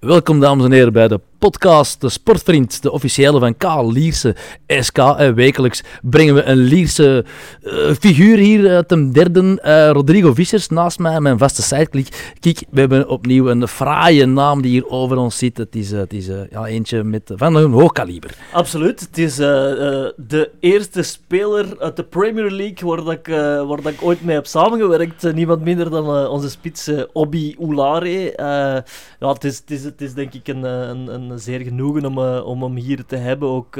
Welkom dames en heren bij de podcast De Sportvriend, de officiële van K Lierse SK. En wekelijks brengen we een Lierse figuur hier ten derde. Rodrigo Vissers naast mij, mijn vaste sidekick. Kijk, we hebben opnieuw een fraaie naam die hier over ons zit. Het is eentje van een hoog kaliber. Absoluut, het is de eerste speler uit de Premier League waar ik ooit mee heb samengewerkt. Niemand minder dan onze spits Obbi Oulare. Het is denk ik een zeer genoegen om hem hier te hebben, ook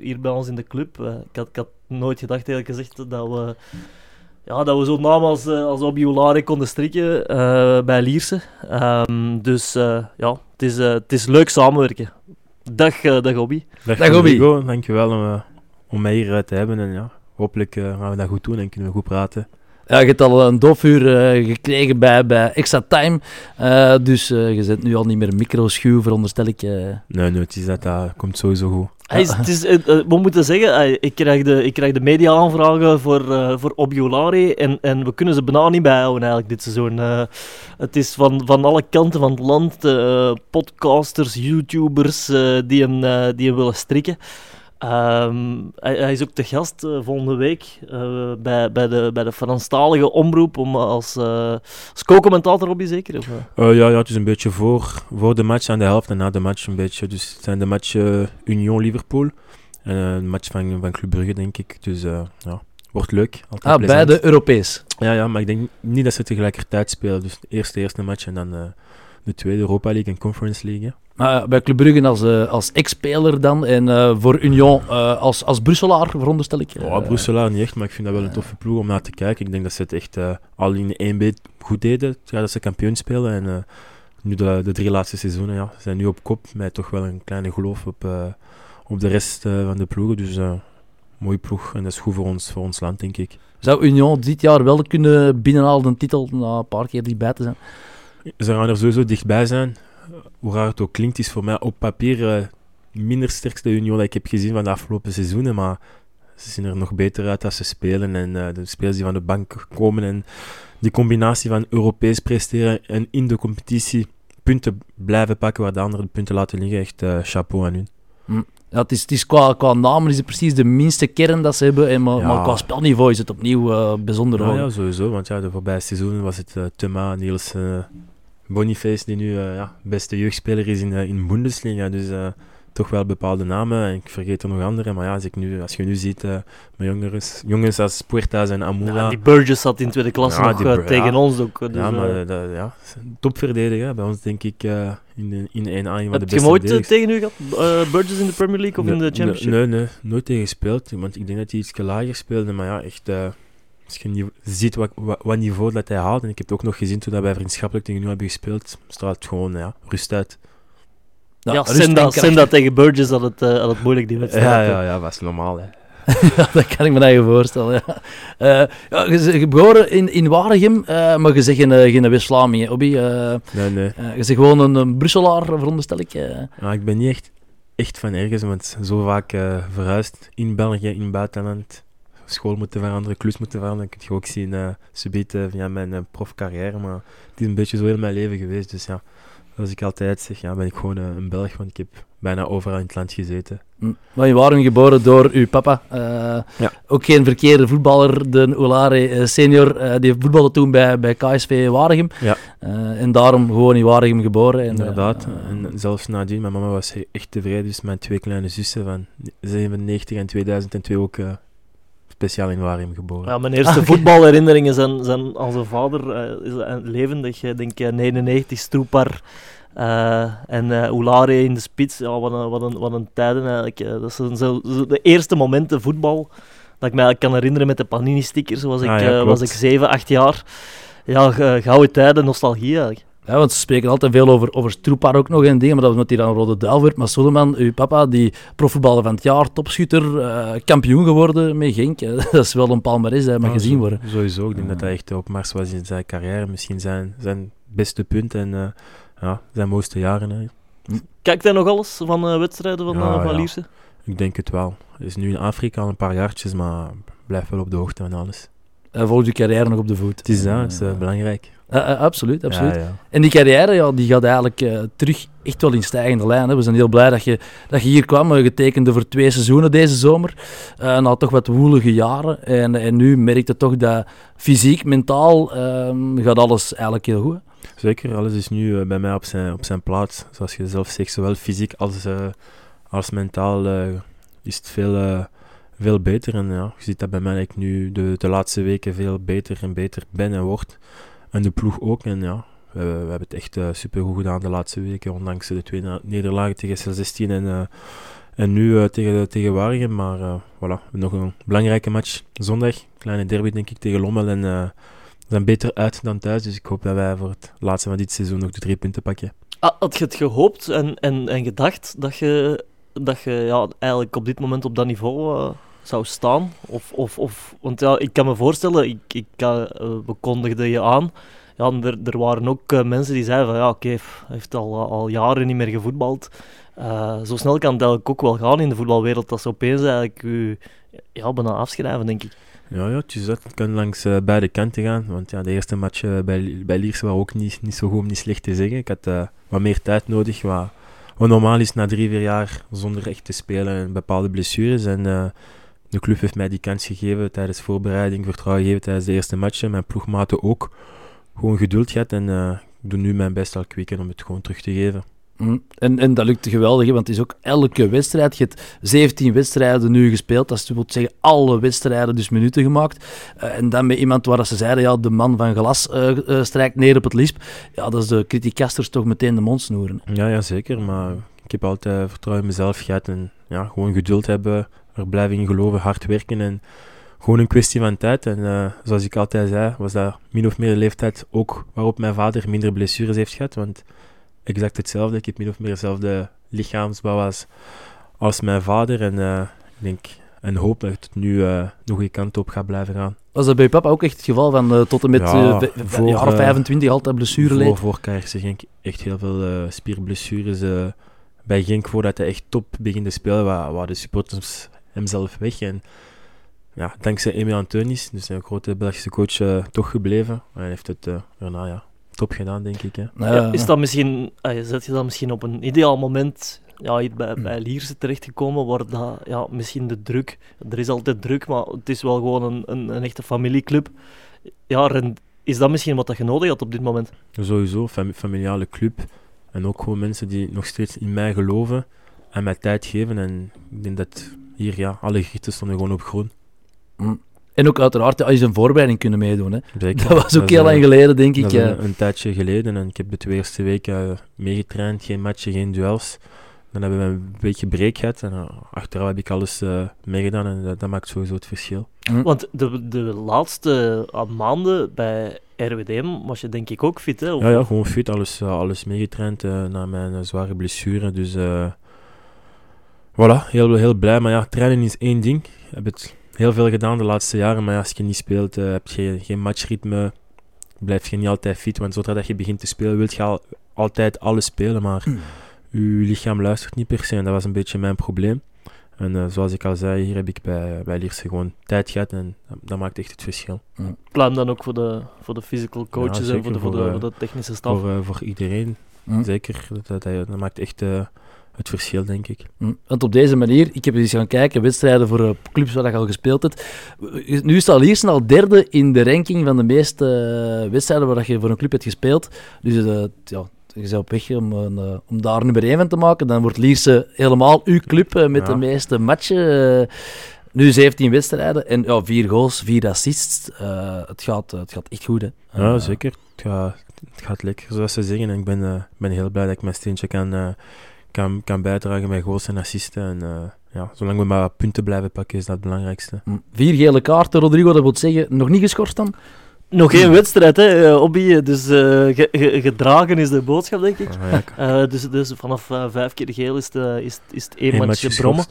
hier bij ons in de club. Ik had nooit gedacht, eerlijk gezegd, dat we zo'n naam als Obbi Oulare konden strikken bij Lierse. Het is leuk samenwerken. Dag Obbi. Dag Obbi. Dankjewel om mij hier te hebben. En hopelijk gaan we dat goed doen en kunnen we goed praten. Ja, je hebt al een dofuur gekregen bij Extra Time, dus je bent nu al niet meer microschuw, veronderstel ik. Nee, het is dat komt sowieso goed. We moeten zeggen, ik krijg de media-aanvragen voor Obbi Oulare en we kunnen ze bijna niet bijhouden eigenlijk dit seizoen. Het is van alle kanten van het land, podcasters, YouTubers die hem willen strikken. Hij is ook te gast volgende week bij de Franstalige omroep om als co-commentator, Obbi, zeker? Of? Het is een beetje voor de match, aan de helft en na de match een beetje. Dus het zijn de match Union-Liverpool en een match van Club Brugge, denk ik. Dus wordt leuk. Beide Europees? Ja, maar ik denk niet dat ze tegelijkertijd spelen. Dus eerst de match en dan de tweede Europa League en Conference League. Ja. Maar bij Club Brugge als ex-speler dan en voor Union als Brusselaar, veronderstel ik? Brusselaar niet echt, maar ik vind dat wel een toffe ploeg om naar te kijken. Ik denk dat ze het echt al in 1B goed deden, dat ze kampioen spelen. En nu de drie laatste seizoenen zijn nu op kop, met toch wel een kleine geloof op de rest van de ploegen. Dus mooie ploeg en dat is goed voor ons land, denk ik. Zou Union dit jaar wel kunnen binnenhalen de titel na een paar keer dichtbij te zijn? Ze gaan er sowieso dichtbij zijn. Hoe raar het ook klinkt, is voor mij op papier minder sterkste Union dat ik heb gezien van de afgelopen seizoenen, maar ze zien er nog beter uit als ze spelen en de spelers die van de bank komen en die combinatie van Europees presteren en in de competitie punten blijven pakken waar de anderen de punten laten liggen, echt chapeau aan hun. Ja, het is qua namen is het precies de minste kern dat ze hebben, maar qua spelniveau is het opnieuw bijzonder hoog. Ja, sowieso, want de voorbije seizoenen was het Thema, Niels... Boniface, die nu beste jeugdspeler is in Bundesliga, dus toch wel bepaalde namen. En ik vergeet er nog andere, maar als je nu ziet, met jongens als Puertas en Amula... Ja, die Burgess zat in tweede klasse tegen ons ook. Dus, topverdediger. Bij ons denk ik in 1A van de beste. Heb je ooit tegen u gehad, Burgess in de Premier League of in de Championship? Nee, nooit tegen gespeeld, want ik denk dat hij iets lager speelde, maar echt... Als je ziet wat niveau dat hij haalt, en ik heb het ook nog gezien toen wij vriendschappelijk tegen nu hebben gespeeld, straalt het gewoon rust uit. Senda tegen Burgess had het moeilijk, die wedstrijd. Ja, dat was normaal. Hè. Dat kan ik me eigen voorstellen. Ja. Je geboren in Waregem, maar je zegt geen West-Vlaming, Obbi. Nee. Je zegt gewoon een Brusselaar, veronderstel ik. Ik ben niet echt van ergens, want zo vaak verhuisd in België, in het buitenland. School moeten veranderen, klus moeten veranderen. Dat kun je ook zien subiet via mijn profcarrière. Maar het is een beetje zo heel mijn leven geweest. Dus zoals ik altijd zeg, ben ik gewoon een Belg. Want ik heb bijna overal in het land gezeten. Maar je waren geboren door uw papa. Ook geen verkeerde voetballer, de Oulare senior. Die voetbalde toen bij KSV Waregem. Ja. En daarom gewoon in Waregem geboren. Inderdaad. En zelfs nadien, mijn mama was echt tevreden. Dus mijn twee kleine zussen van 97 en 2002 ook... speciaal in Waregem geboren. Ja, mijn eerste voetbalherinneringen zijn als een vader is levendig. Ik denk 99 Stroepar en Oulare in de spits. Ja, wat een tijden eigenlijk. Dat zijn de eerste momenten voetbal dat ik me kan herinneren met de Panini-stickers. Was ik 7, 8 jaar. Ja, gouden tijden, nostalgie eigenlijk. Ja, want ze spreken altijd veel over Stroepar ook nog en dingen, maar dat was met die aan Rode Duivel werd. Maar Solomon, uw papa, die profvoetballer van het jaar, topschutter, kampioen geworden met Genk. Dat is wel een palmarès, dat mag gezien worden. Sowieso, ik denk dat hij echt op mars was in zijn carrière. Misschien zijn beste punt en zijn mooiste jaren. Hè. Kijkt hij nog alles van wedstrijden van Lierse? Ik denk het wel. Hij is nu in Afrika al een paar jaartjes, maar blijft wel op de hoogte van alles. en volgt je carrière nog op de voet. Het is dat, het is belangrijk. Absoluut, absoluut. Ja, ja. En die carrière die gaat eigenlijk terug echt wel in stijgende lijn. Hè. We zijn heel blij dat je hier kwam. Je tekende voor 2 seizoenen deze zomer. Na toch wat woelige jaren. En nu merkte toch dat fysiek, mentaal gaat alles eigenlijk heel goed. Hè. Zeker, alles is nu bij mij op zijn plaats. Zoals je zelf zegt, zowel fysiek als mentaal is het veel beter. En ja, je ziet dat bij mij dat ik nu de laatste weken veel beter en beter ben en word. En de ploeg ook. En ja, we hebben het echt supergoed gedaan de laatste weken. Ondanks de 2 nederlagen tegen SL16 en nu tegen Waregem. Maar voilà, nog een belangrijke match zondag. Kleine derby denk ik tegen Lommel. En we zijn beter uit dan thuis. Dus ik hoop dat wij voor het laatste van dit seizoen nog de 3 punten pakken. Had je het gehoopt en gedacht dat je ja, eigenlijk op dit moment op dat niveau... zou staan? Of, want ja, ik kan me voorstellen, we kondigden je aan. Ja, er waren ook mensen die zeiden van ja, oké, hij heeft al jaren niet meer gevoetbald. Zo snel kan het eigenlijk ook wel gaan in de voetbalwereld, dat ze opeens eigenlijk u bijna afschrijven, denk ik. Ja, het is dat. Het kan langs beide kanten gaan. Want ja, de eerste match bij Lierse was ook niet zo goed om niet slecht te zeggen. Ik had wat meer tijd nodig, wat normaal is na 3-4 jaar zonder echt te spelen en bepaalde blessures. En de club heeft mij die kans gegeven tijdens voorbereiding, vertrouwen gegeven tijdens de eerste matchen. Mijn ploegmaten ook. Gewoon geduld gehad en ik doe nu mijn best al kweken om het gewoon terug te geven. En dat lukt geweldig, want het is ook elke wedstrijd. Je hebt 17 wedstrijden nu gespeeld. Dat wil zeggen alle wedstrijden, dus minuten gemaakt. En dan met iemand waar ze zeiden, ja, de man van glas strijkt neer op het Lisp. Ja, dat is de criticasters toch meteen de mond snoeren. Ja, zeker. Maar ik heb altijd vertrouwen in mezelf gehad. En ja, gewoon geduld hebben. Er blijven in geloven, hard werken en gewoon een kwestie van tijd. En zoals ik altijd zei, was dat min of meer de leeftijd ook waarop mijn vader minder blessures heeft gehad. Want exact hetzelfde, ik heb min of meer hetzelfde lichaamsbouw als mijn vader. En ik denk en hoop dat het nu nog een kant op gaat blijven gaan. Was dat bij je papa ook echt het geval van tot en met jaar 25 altijd blessure leed? Voor KRC Genk echt heel veel spierblessures. Bij Genk voordat hij echt top begint te spelen, waren de supporters hemzelf weg. En ja, dankzij Emil Antonis, dus een grote Belgische coach, toch gebleven. En hij heeft het daarna top gedaan, denk ik. Hè. Is dat misschien, zet je dat misschien op een ideaal moment hier bij Lierse terechtgekomen, waar dat, misschien de druk, er is altijd druk, maar het is wel gewoon een echte familieclub. Is dat misschien wat je nodig had op dit moment? Sowieso, familiale club. En ook gewoon mensen die nog steeds in mij geloven en mij tijd geven. En ik denk dat hier alle gerichten stonden gewoon op groen. En ook uiteraard is een voorbereiding kunnen meedoen. Hè? Zeker. Dat was ook heel lang geleden, denk ik. Een tijdje geleden. En ik heb de 2 eerste weken meegetraind. Geen matchen, geen duels. Dan hebben we een beetje break gehad. En achteraf heb ik alles meegedaan. En dat maakt sowieso het verschil. Want de laatste maanden bij RWDM was je denk ik ook fit, hè? Of? Ja, gewoon fit. Alles meegetraind na mijn zware blessure. Dus voilà, heel blij. Maar ja, trainen is één ding. Ik heb het heel veel gedaan de laatste jaren. Maar ja, als je niet speelt, heb je geen matchritme. Blijf je niet altijd fit. Want zodra dat je begint te spelen, wil je altijd alles spelen. Maar je lichaam luistert niet per se. En dat was een beetje mijn probleem. En zoals ik al zei, hier heb ik bij Lierse gewoon tijd gehad en dat maakt echt het verschil. Pluim dan ook voor de physical coaches en voor de technische staf? Voor iedereen, zeker. Dat maakt echt het verschil, denk ik. Want op deze manier, ik heb eens gaan kijken, wedstrijden voor clubs waar je al gespeeld hebt. Nu staat Lierse al 3e in de ranking van de meeste wedstrijden waar je voor een club hebt gespeeld. Dus je bent op weg om daar nummer 1 van te maken. Dan wordt Lierse helemaal uw club met de meeste matchen. Nu 17 wedstrijden en 4 goals, 4 assists. Het gaat echt goed, hè? Ja, zeker. Het gaat lekker, zoals ze zeggen. En ik ben heel blij dat ik mijn steentje kan bijdragen met goals en assisten. En, zolang we maar punten blijven pakken, is dat het belangrijkste. 4 gele kaarten, Rodrigo, dat wil zeggen, nog niet geschorst dan? Nog geen wedstrijd, hè, Obbi. Dus gedragen is de boodschap, denk ik. Dus vanaf 5 keer geel is het 1 matchje brommen.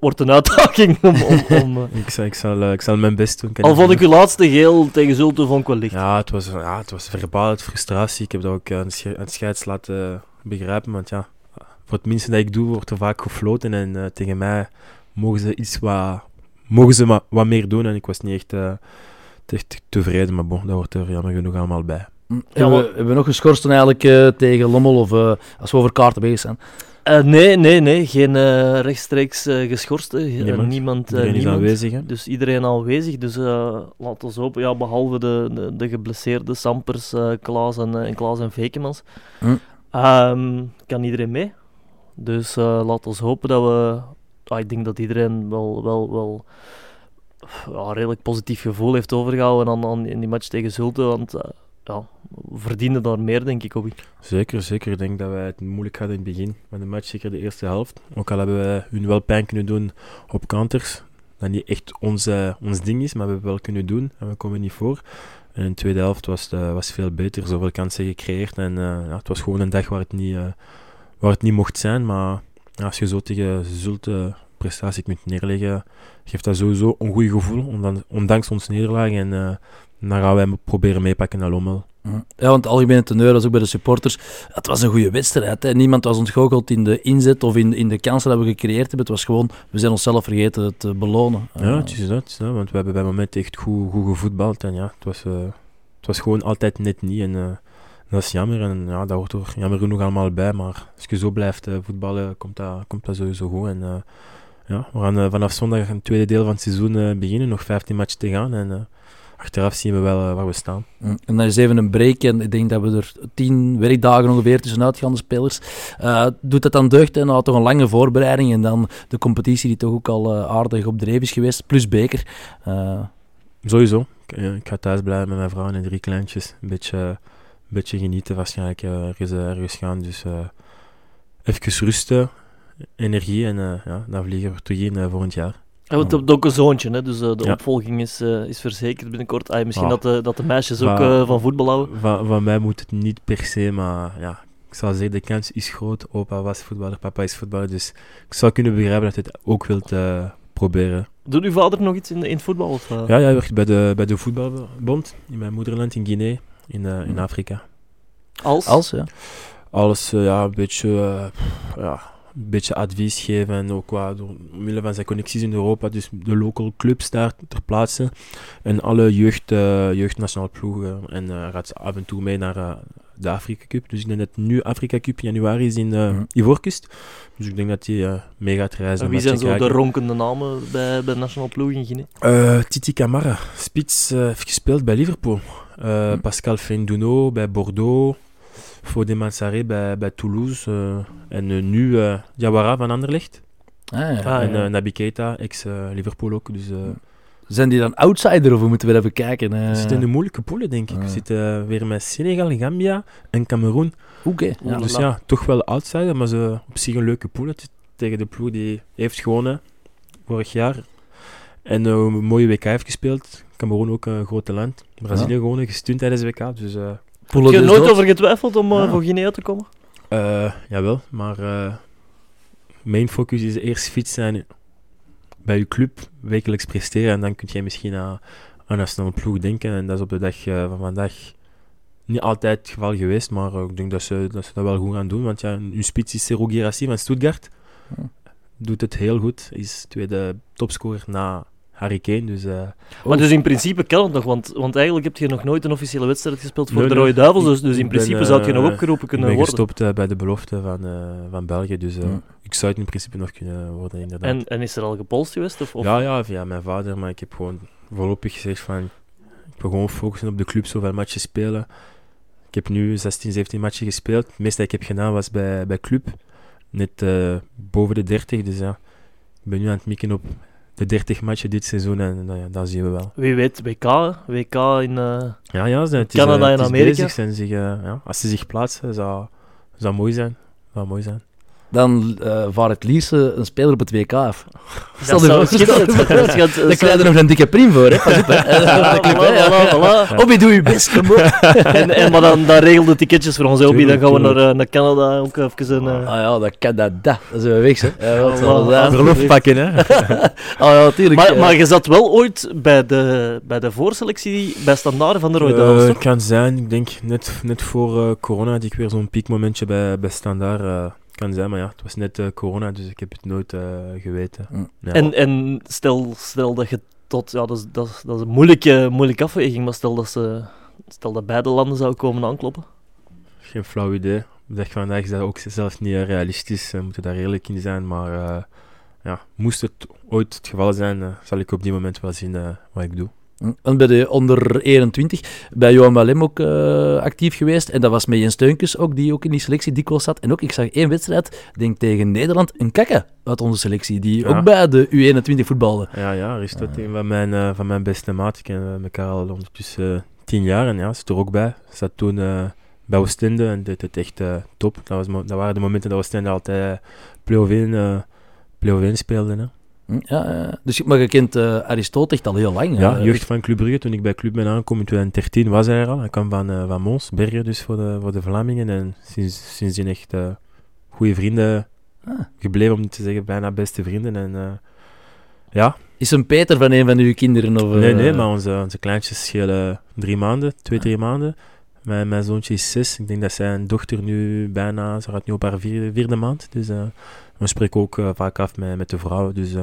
Wordt een uitdaging om Ik zal mijn best doen. Al vond ik uw laatste geel tegen Zulte, vond ik wel licht. Ja, het was verbaal, het frustratie. Ik heb dat ook aan het scheids laten begrijpen. Want ja, voor het minste dat ik doe, wordt er vaak gefloten. En tegen mij mogen ze iets wat mogen ze maar wat meer doen. En ik was niet echt tevreden, maar bon, dat hoort er jammer genoeg allemaal bij. Ja, maar... Hebben we nog geschorst eigenlijk tegen Lommel, of als we over kaarten bezig zijn? Nee. Geen rechtstreeks geschorst. Niemand. Iedereen is aanwezig. Hè? Dus iedereen aanwezig. Dus laten we hopen. Ja, behalve de geblesseerde Sampers, Klaas en Veekemans. Kan iedereen mee. Dus laten we hopen dat we... ik denk dat iedereen wel redelijk positief gevoel heeft overgehouden in die match tegen Zulte. Want... we verdienden daar meer, denk ik, Obbi. Zeker. Ik denk dat wij het moeilijk hadden in het begin van de match, zeker de eerste helft. Ook al hebben wij hun wel pijn kunnen doen op counters, dat niet echt ons ding is, maar we hebben wel kunnen doen en we komen niet voor. En in de tweede helft was veel beter, zoveel kansen gecreëerd. En het was gewoon een dag waar het niet mocht zijn, maar als je zo tegen Zulte prestatie kunt neerleggen, geeft dat sowieso een goed gevoel, ondanks ons nederlaag. En dan gaan wij proberen meepakken naar Lommel. Ja, want de algemene teneur was ook bij de supporters. Het was een goede wedstrijd. Hè. Niemand was ontgoocheld in de inzet of in de kansen die we gecreëerd hebben. Het was gewoon, we zijn onszelf vergeten te belonen. Ja, het is dat. Want we hebben bij het moment echt goed gevoetbald. En ja, het was gewoon altijd net niet. En dat is jammer. En ja, dat hoort er jammer genoeg allemaal bij. Maar als je zo blijft voetballen, komt dat sowieso goed. En we gaan vanaf zondag een tweede deel van het seizoen beginnen. Nog 15 matchen te gaan. En, achteraf zien we wel waar we staan. En dan is even een break en ik denk dat we er 10 werkdagen ongeveer tussenuit gaan, de spelers. Doet dat dan deugd en nou toch een lange voorbereiding en dan de competitie die toch ook al aardig op dreef is geweest, plus beker. Sowieso. Ik ga thuis blijven met mijn vrouw en 3 kleintjes. Een beetje genieten, waarschijnlijk ergens gaan. Dus even rusten, energie en dan vliegen we terug in volgend jaar. Ja, want je hebt ook een zoontje, hè? Dus de opvolging is verzekerd binnenkort. Misschien dat de meisjes ook van voetbal houden. Van mij moet het niet per se, maar ja, ik zou zeggen, de kans is groot. Opa was voetballer, papa is voetballer. Dus ik zou kunnen begrijpen dat je het ook wilt proberen. Doet uw vader nog iets in het voetbal? Of? Ja, hij werkt bij de voetbalbond in mijn moederland, in Guinea, in Afrika. Alles, een beetje... een beetje advies geven en ook door middel van zijn connecties in Europa, dus de local clubs daar ter plaatse en alle jeugdnationale ploegen. En gaat af en toe mee naar de Afrika Cup. Dus ik denk dat nu Afrika Cup in januari is in Ivoorkust. Dus ik denk dat hij mee gaat reizen. En wie zijn zo de ronkende namen bij de nationale ploeg in Guinea? Titi Camara, spits, heeft gespeeld bij Liverpool. Pascal Fenduno bij Bordeaux. Fodé Mansaré bij Toulouse en nu Diawara van Anderlecht. Naby Keita, ex-Liverpool ook. Dus, zijn die dan outsider of moeten we even kijken? Ze zitten in een moeilijke poelen, denk ik. We zitten weer met Senegal, Gambia en Cameroen. Oké. Dus ja, toch wel outsider, maar ze op zich een leuke poel. Tegen de ploeg die heeft gewonnen vorig jaar. En een mooie WK heeft gespeeld. Cameroen ook een grote land. Brazilië gewonnen, gestund tijdens de WK. Dus... Heb je er nooit over getwijfeld om voor Guinea te komen? Jawel, maar mijn focus is eerst fit zijn bij je club, wekelijks presteren en dan kun je misschien aan een nationale ploeg denken. En dat is op de dag van vandaag niet altijd het geval geweest, maar ik denk dat ze dat wel goed gaan doen. Want ja, hun spits is Serhou Guirassy van Stuttgart. Doet het heel goed, is tweede topscorer na... Harry Kane, dus... Maar dus in principe kan het nog, want eigenlijk heb je nog nooit een officiële wedstrijd gespeeld voor de Rode Duivels, dus in principe zou je nog opgeroepen kunnen worden. Ik ben gestopt bij de belofte van België, dus ik zou het in principe nog kunnen worden, inderdaad. En is er al gepolst geweest? Of? Ja, via mijn vader, maar ik heb gewoon voorlopig gezegd van... Ik wil gewoon focussen op de club, zoveel matches spelen. Ik heb nu 16, 17 matchen gespeeld. Het meeste dat ik heb gedaan was bij club, net boven de 30, dus ja. Ik ben nu aan het mikken op... De 30 matchen dit seizoen en dat zien we wel. Wie weet, WK in Canada en Amerika. Als ze zich plaatsen, zou mooi zijn. Dan vaart Lierse een speler op het WK af. Dat zou schitterend. Dan krijg je nog een dikke priem voor. Obbi, doe je best. Maar dan regel de ticketjes voor ons. Obbi, dan gaan we naar Canada ook even een... dat Canada. Dat zijn we weg. Verlof pakken, hè. Maar je zat wel ooit bij de voorselectie bij Standaard van de Rode Duivels. Het kan zijn. Ik denk net voor corona had ik weer zo'n piekmomentje bij Standaard... Kan zijn, maar ja, het was net corona, dus ik heb het nooit geweten. Ja. En stel dat je tot... Ja, dat is een moeilijke afweging, maar stel dat beide landen zouden komen aankloppen? Geen flauw idee. Op dag vandaag is dat ook zelfs niet realistisch. We moeten daar eerlijk in zijn, maar moest het ooit het geval zijn, zal ik op die moment wel zien wat ik doe. En bij de onder 21, bij Johan Malem ook actief geweest. En dat was met Jens Steunkes ook, die ook in die selectie dikwijls zat. En ook, ik zag één wedstrijd, denk tegen Nederland, een kakke uit onze selectie, die ook bij de U21 voetbalde. Ja, Aristote, een van mijn beste maat. Ik ken elkaar al ondertussen 10 jaar en ja, zit er ook bij. Zat toen bij Oostende en deed het echt top. Dat waren de momenten dat Oostende altijd play-off 1 speelde, hè. Ja, dus, maar je kent Aristote echt al heel lang. Ja, jeugd van Club Brugge. Toen ik bij Club ben aangekomen in 2013 was hij er al. Hij kwam van Mons, Berger dus voor de Vlamingen. En sindsdien echt goede vrienden gebleven, om niet te zeggen bijna beste vrienden. En, ja. Is een Peter van een van uw kinderen? Of, nee, maar onze kleintjes schelen 3 maanden, 2-3 maanden. Mijn zoontje is 6. Ik denk dat zijn dochter nu bijna... Ze gaat nu op haar vierde maand. Dus we spreken ook vaak af met de vrouw. Dus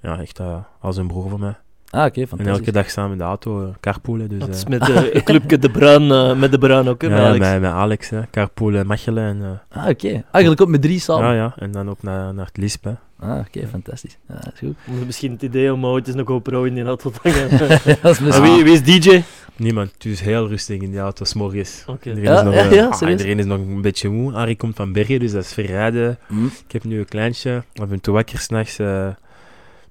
echt als een broer voor mij. Ah, oké, fantastisch. En elke dag samen in de auto carpoolen. Dus, dat is met de clubje De Bruin, ook, hè, met Alex? Ja, met Alex. Hè, carpoolen, Machelen. En, Eigenlijk ook met 3 samen? Ja, en dan ook naar het Lisp, hè. Ah, oké, fantastisch. Ja, dat is goed. Misschien het idee om ooit eens een GoPro in die auto te hangen. Wie is DJ? Niemand, dus heel rustig in die auto's, morgens. Okay. Iedereen is nog een beetje moe. Harry komt van Bergen, dus dat is verrijden. Ik heb nu een kleintje, af en toe wakker s'nachts.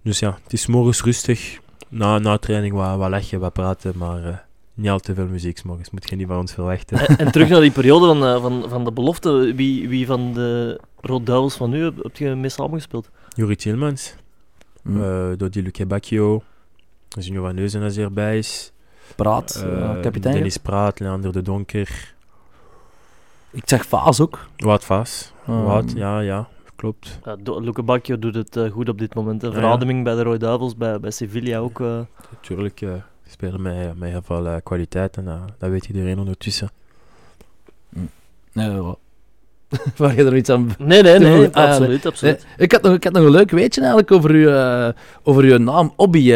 Dus ja, het is morgens rustig. Na training wat lachen, wat praten, maar... Niet al te veel muziek 's morgens, moet je niet van ons verwachten. En terug naar die periode van de belofte. Wie van de Rode Duivels van nu heb je mee samengespeeld? Juri Tillmans, Dodi Luque Bacchio, Zinho van Neuzen als hij erbij is. Praat, kapitein. Dennis Praat, Leander de Donker. Ik zeg Vaas ook. Wat Vaas? Ja. Klopt. Ja, Luque Bacchio doet het goed op dit moment. Verademing bij de Rode Duivels, bij Sevilla ook. Tuurlijk. Spelen met heel veel kwaliteit en dat weet iedereen ondertussen. Waar je er iets aan... Nee, absoluut. Nee. Ik had nog een leuk weetje eigenlijk over uw naam, Obbi.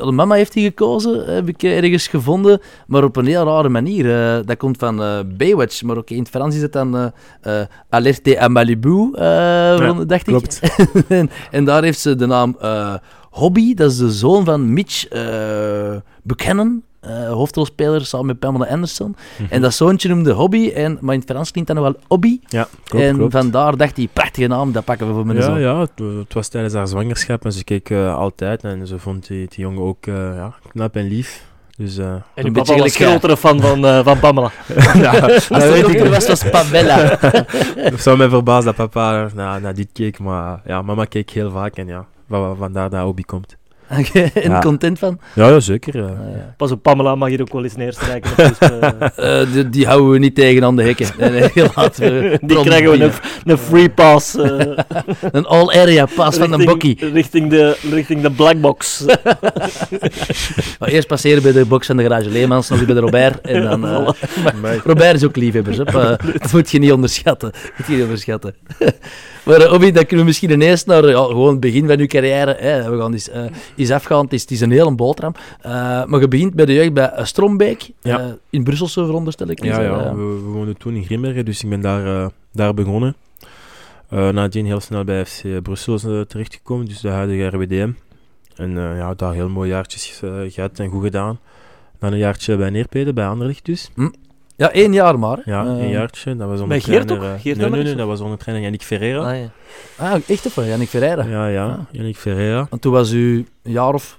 Mama heeft die gekozen, heb ik ergens gevonden, maar op een heel rare manier. Dat komt van Baywatch, maar ook in het Frans is het dan Alerte à Malibu, dacht klopt. Ik. en daar heeft ze de naam... Hobby, dat is de zoon van Mitch Buchanan, hoofdrolspeler samen met Pamela Anderson. En dat zoontje noemde Hobby, maar in het Frans klinkt dat nog wel Obbi. Ja, klopt. Vandaar dacht hij, prachtige naam, dat pakken we voor mijn zoon. Ja, het was tijdens haar zwangerschap en ze keek altijd en ze vond die jongen ook knap en lief. Dus, en een beetje was grotere fan van Pamela. Dat was Pamela. Het zou mij verbazen dat papa naar dit keek, maar ja, mama keek heel vaak en ja. Vandaar dat Obbi komt. Okay, en content van? Ja, zeker. Ja. Pas op, Pamela mag hier ook wel eens neerstrijken. Dus, die houden we niet tegen aan de hekken. Nee, die krijgen we een free pass. Een all-area pass van een bokkie. Richting de black box. Eerst passeren bij de box van de garage Leemans, dan bij de Robert. En dan, Robert is ook liefhebbers. Dat moet je niet onderschatten. Maar Obbi, dan kunnen we misschien ineens naar gewoon het begin van uw carrière. We gaan eens... is afgaan, het is een hele boterham. Maar je begint bij de jeugd bij Strombeek, in Brusselse veronderstel ik. We woonden toen in Grimbergen, dus ik ben daar begonnen. Nadien heel snel bij FC Brussel terechtgekomen, dus de huidige RWDM. En daar heel mooie jaartjes gehad en goed gedaan. Dan een jaartje bij Neerpede, bij Anderlecht dus. Ja, 1 jaar maar. Hè. Ja, 1 jaartje. Dat was onder trainer... Nee, dat was onder trainer Yannick Ferrera. Echt of wel? Yannick Ferrera? Ja, Yannick Ferrera. En toen was u een jaar of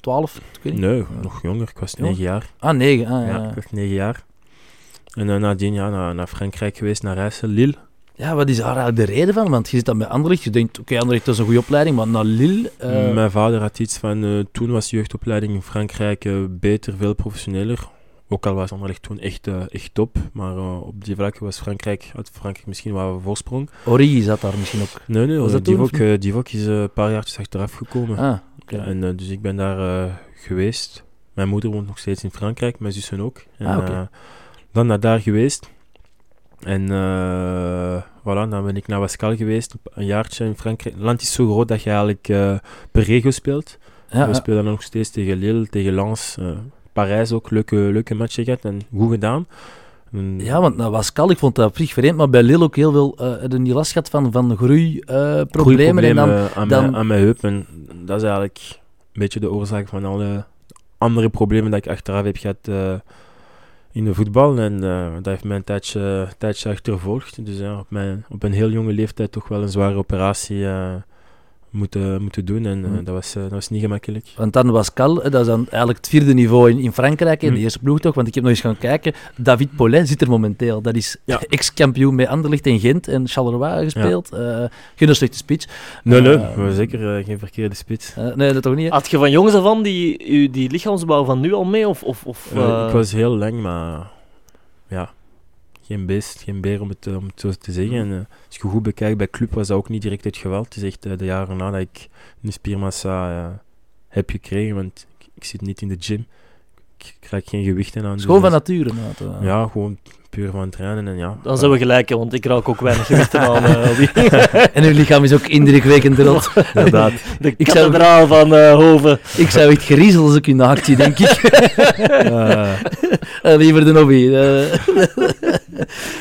12? Nee, nog jonger. Ik was 9 jaar. 9. Ik was 9 jaar. En nadien naar Frankrijk geweest, naar Reims, Lille. Ja, wat is daar eigenlijk de reden van? Want je zit dan bij Anderlecht, je denkt, oké, Anderlecht is een goede opleiding, maar naar Lille... Mijn vader had iets van, toen was de jeugdopleiding in Frankrijk beter, veel professioneler. Ook al was Anderlecht toen echt top, maar op die vlak was Frankrijk misschien wel voorsprong. Ori zat daar misschien ook? Nee, Divock is een paar jaartjes achteraf gekomen. Dus ik ben daar geweest. Mijn moeder woont nog steeds in Frankrijk, mijn zussen ook. En, dan naar daar geweest. En Voilà, dan ben ik naar Wascal geweest, een jaartje in Frankrijk. Het land is zo groot dat je eigenlijk per regio speelt. Ja, we spelen dan nog steeds tegen Lille, tegen Lens, Parijs ook. Leuke matchen gehad en goed gedaan. Ja, want nou, Wascal, ik vond dat op zich vreemd, maar bij Lille ook heel veel die last gehad van groeiproblemen. Aan mijn heup. En dat is eigenlijk een beetje de oorzaak van alle andere problemen dat ik achteraf heb gehad in de voetbal. En dat heeft mij een tijdje achtervolgd. Dus ja, op een heel jonge leeftijd toch wel een zware operatie moeten doen. En dat was niet gemakkelijk. Want dan Wascal, dat is dan eigenlijk het vierde niveau in Frankrijk, in de eerste ploeg toch? Want ik heb nog eens gaan kijken. David Pollet zit er momenteel. Dat is ex-kampioen bij Anderlecht en Gent en Charleroi gespeeld. Ja. Geen slechte spits. Nee, zeker geen verkeerde spits. Nee, dat toch niet. Hè? Had je van jongens af aan die lichaamsbouw van nu al mee? Ik was heel lang, maar ja, geen beest, geen beer om het zo te zeggen. En, als je goed bekijkt, bij Club was dat ook niet direct het geweld. Het is echt de jaren na dat ik een spiermassa heb gekregen, want ik zit niet in de gym. Ik krijg geen gewichten aan. Gewoon dus van nature? Ja, gewoon puur van trainen. En ja, dan zijn we gelijk, want ik raak ook weinig gewichten aan. En uw lichaam is ook indrukwekkend rot. Inderdaad. De kathedraal van Hoven. Ik zou echt griezel als ik u naakt zie, denk ik. Liever de hobby.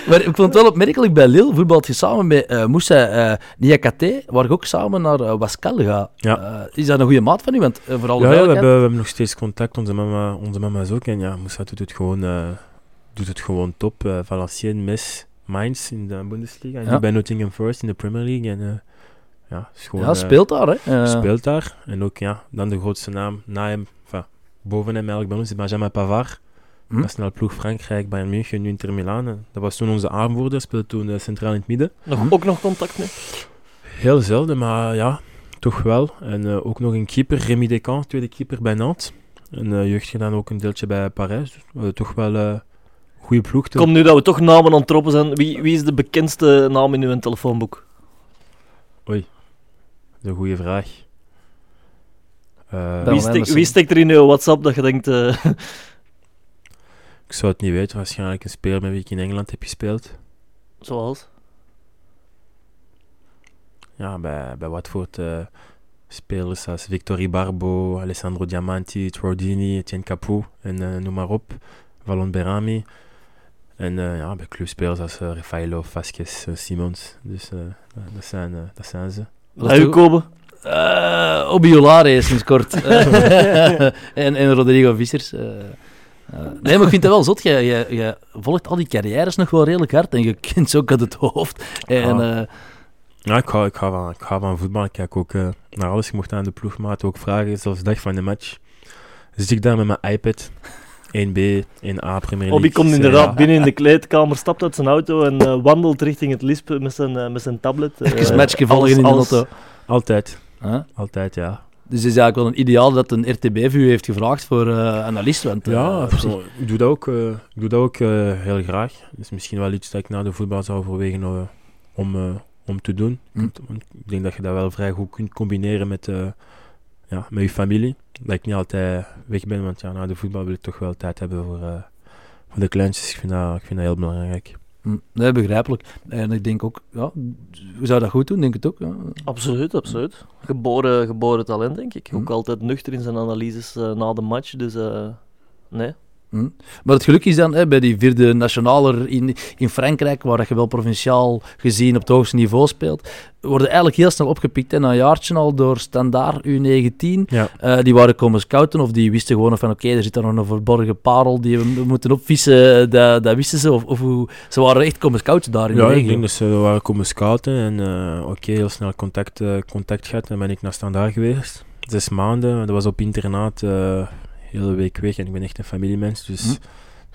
Maar ik vond het wel opmerkelijk bij Lille. Voetbalt je samen met Moussa Niakate, waar je ook samen naar Wascal gaat. Ja. Is dat een goede maat van u? Want, vooral we hebben nog steeds contact. Onze mama is ook. En ja, Moussa doet het gewoon top. Valenciennes, Metz, Mainz in de Bundesliga. En nu bij Nottingham Forest in de Premier League. En, speelt daar. Hè? Speelt daar. En ook dan de grootste naam na hem, boven hem eigenlijk bij ons, is Benjamin Pavard. Nationale ploeg Frankrijk, Bayern München, nu Inter Milan. Dat was toen onze aanvoerder, speelde toen centraal in het midden. Ook nog contact mee? Heel zelden, maar ja, toch wel. En ook nog een keeper, Rémi Descamps, tweede keeper bij Nantes. En jeugd gedaan ook een deeltje bij Parijs. Dus we hadden toch wel een goede ploeg. Kom nu dat we toch namen aan het troppen zijn. Wie is de bekendste naam in uw telefoonboek? Oei, dat is een goede vraag. Wie steekt er in uw WhatsApp dat je denkt... Ik zou het niet weten, waarschijnlijk een speler met wie ik in Engeland heb gespeeld. Zoals? Ja, bij Watford spelers als Victor Barbo, Alessandro Diamanti, Trodini, Etienne Capoue en noem maar op, Valon Berami. En bij clubspelers als Rafaelo, Vasquez, Simons. Dus dat zijn ze. En Kopen? Obbi Oulare sinds kort. en Rodrigo Vissers. Nee, maar ik vind dat wel zot. Je volgt al die carrières nog wel redelijk hard en je kent ze ook uit het hoofd. En, ik ga van voetbal. Ik kijk ook naar alles. Ik mocht aan de ploegmaat ook vragen, zelfs de dag van de match. Zit ik daar met mijn iPad, 1B, 1A, Premier League. Obbi komt inderdaad binnen in de kleedkamer, stapt uit zijn auto en wandelt richting het Lisp met zijn tablet. Is matchje volgen in de auto? Altijd. Huh? Altijd, ja. Dus het is eigenlijk wel een ideaal dat een RTBF u heeft gevraagd voor analist. Want, ik doe dat ook, heel graag. Dat is misschien wel iets dat ik na de voetbal zou overwegen om te doen. Ik denk dat je dat wel vrij goed kunt combineren met je familie. Dat ik niet altijd weg ben, want na de voetbal wil ik toch wel tijd hebben voor de kleintjes. Ik vind dat heel belangrijk. Nee, begrijpelijk. En ik denk ook, we zouden dat goed doen, denk ik het ook. Ja. Absoluut. Geboren talent, denk ik. Ook altijd nuchter in zijn analyses na de match, dus nee. Maar het geluk is dan bij die vierde nationale in Frankrijk, waar je wel provinciaal gezien op het hoogste niveau speelt, worden eigenlijk heel snel opgepikt. Na een jaartje al door Standaard U19. Ja. Die waren komen scouten of die wisten gewoon van oké, er zit daar nog een verborgen parel die we moeten opvissen. Dat wisten ze. Of ze waren echt komen scouten daar in de regio. Ja, ik denk dat ze waren komen scouten en heel snel contact gehad. Dan ben ik naar Standaard geweest. 6 maanden. Dat was op internaat. Hele week weg en ik ben echt een familiemens, dus het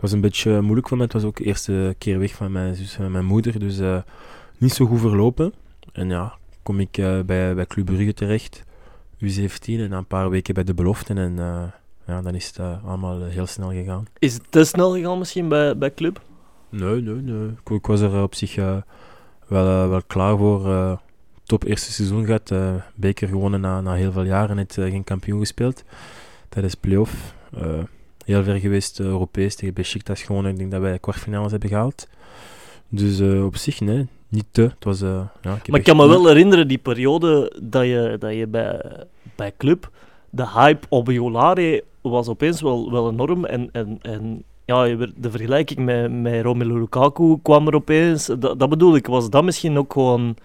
was een beetje moeilijk voor mij. Het was ook de eerste keer weg van mijn zus en mijn moeder, dus niet zo goed verlopen. En kom ik bij Club Brugge terecht, U17, en na een paar weken bij de beloften en dan is het allemaal heel snel gegaan. Is het te snel gegaan misschien bij Club? Nee. Ik was er op zich wel klaar voor. Top eerste seizoen gehad, beker gewonnen na heel veel jaren, net geen kampioen gespeeld. Tijdens play-off, heel ver geweest Europees tegen Beşiktaş gewonnen. Ik denk dat wij kwartfinales hebben gehaald. Dus op zich, nee, Niet te. Het was, maar ik kan me wel herinneren, die periode dat je bij Club... De hype op Obbi Oulare was opeens wel enorm. En ja, de vergelijking met Romelu Lukaku kwam er opeens. Dat bedoel ik. Was dat misschien ook gewoon...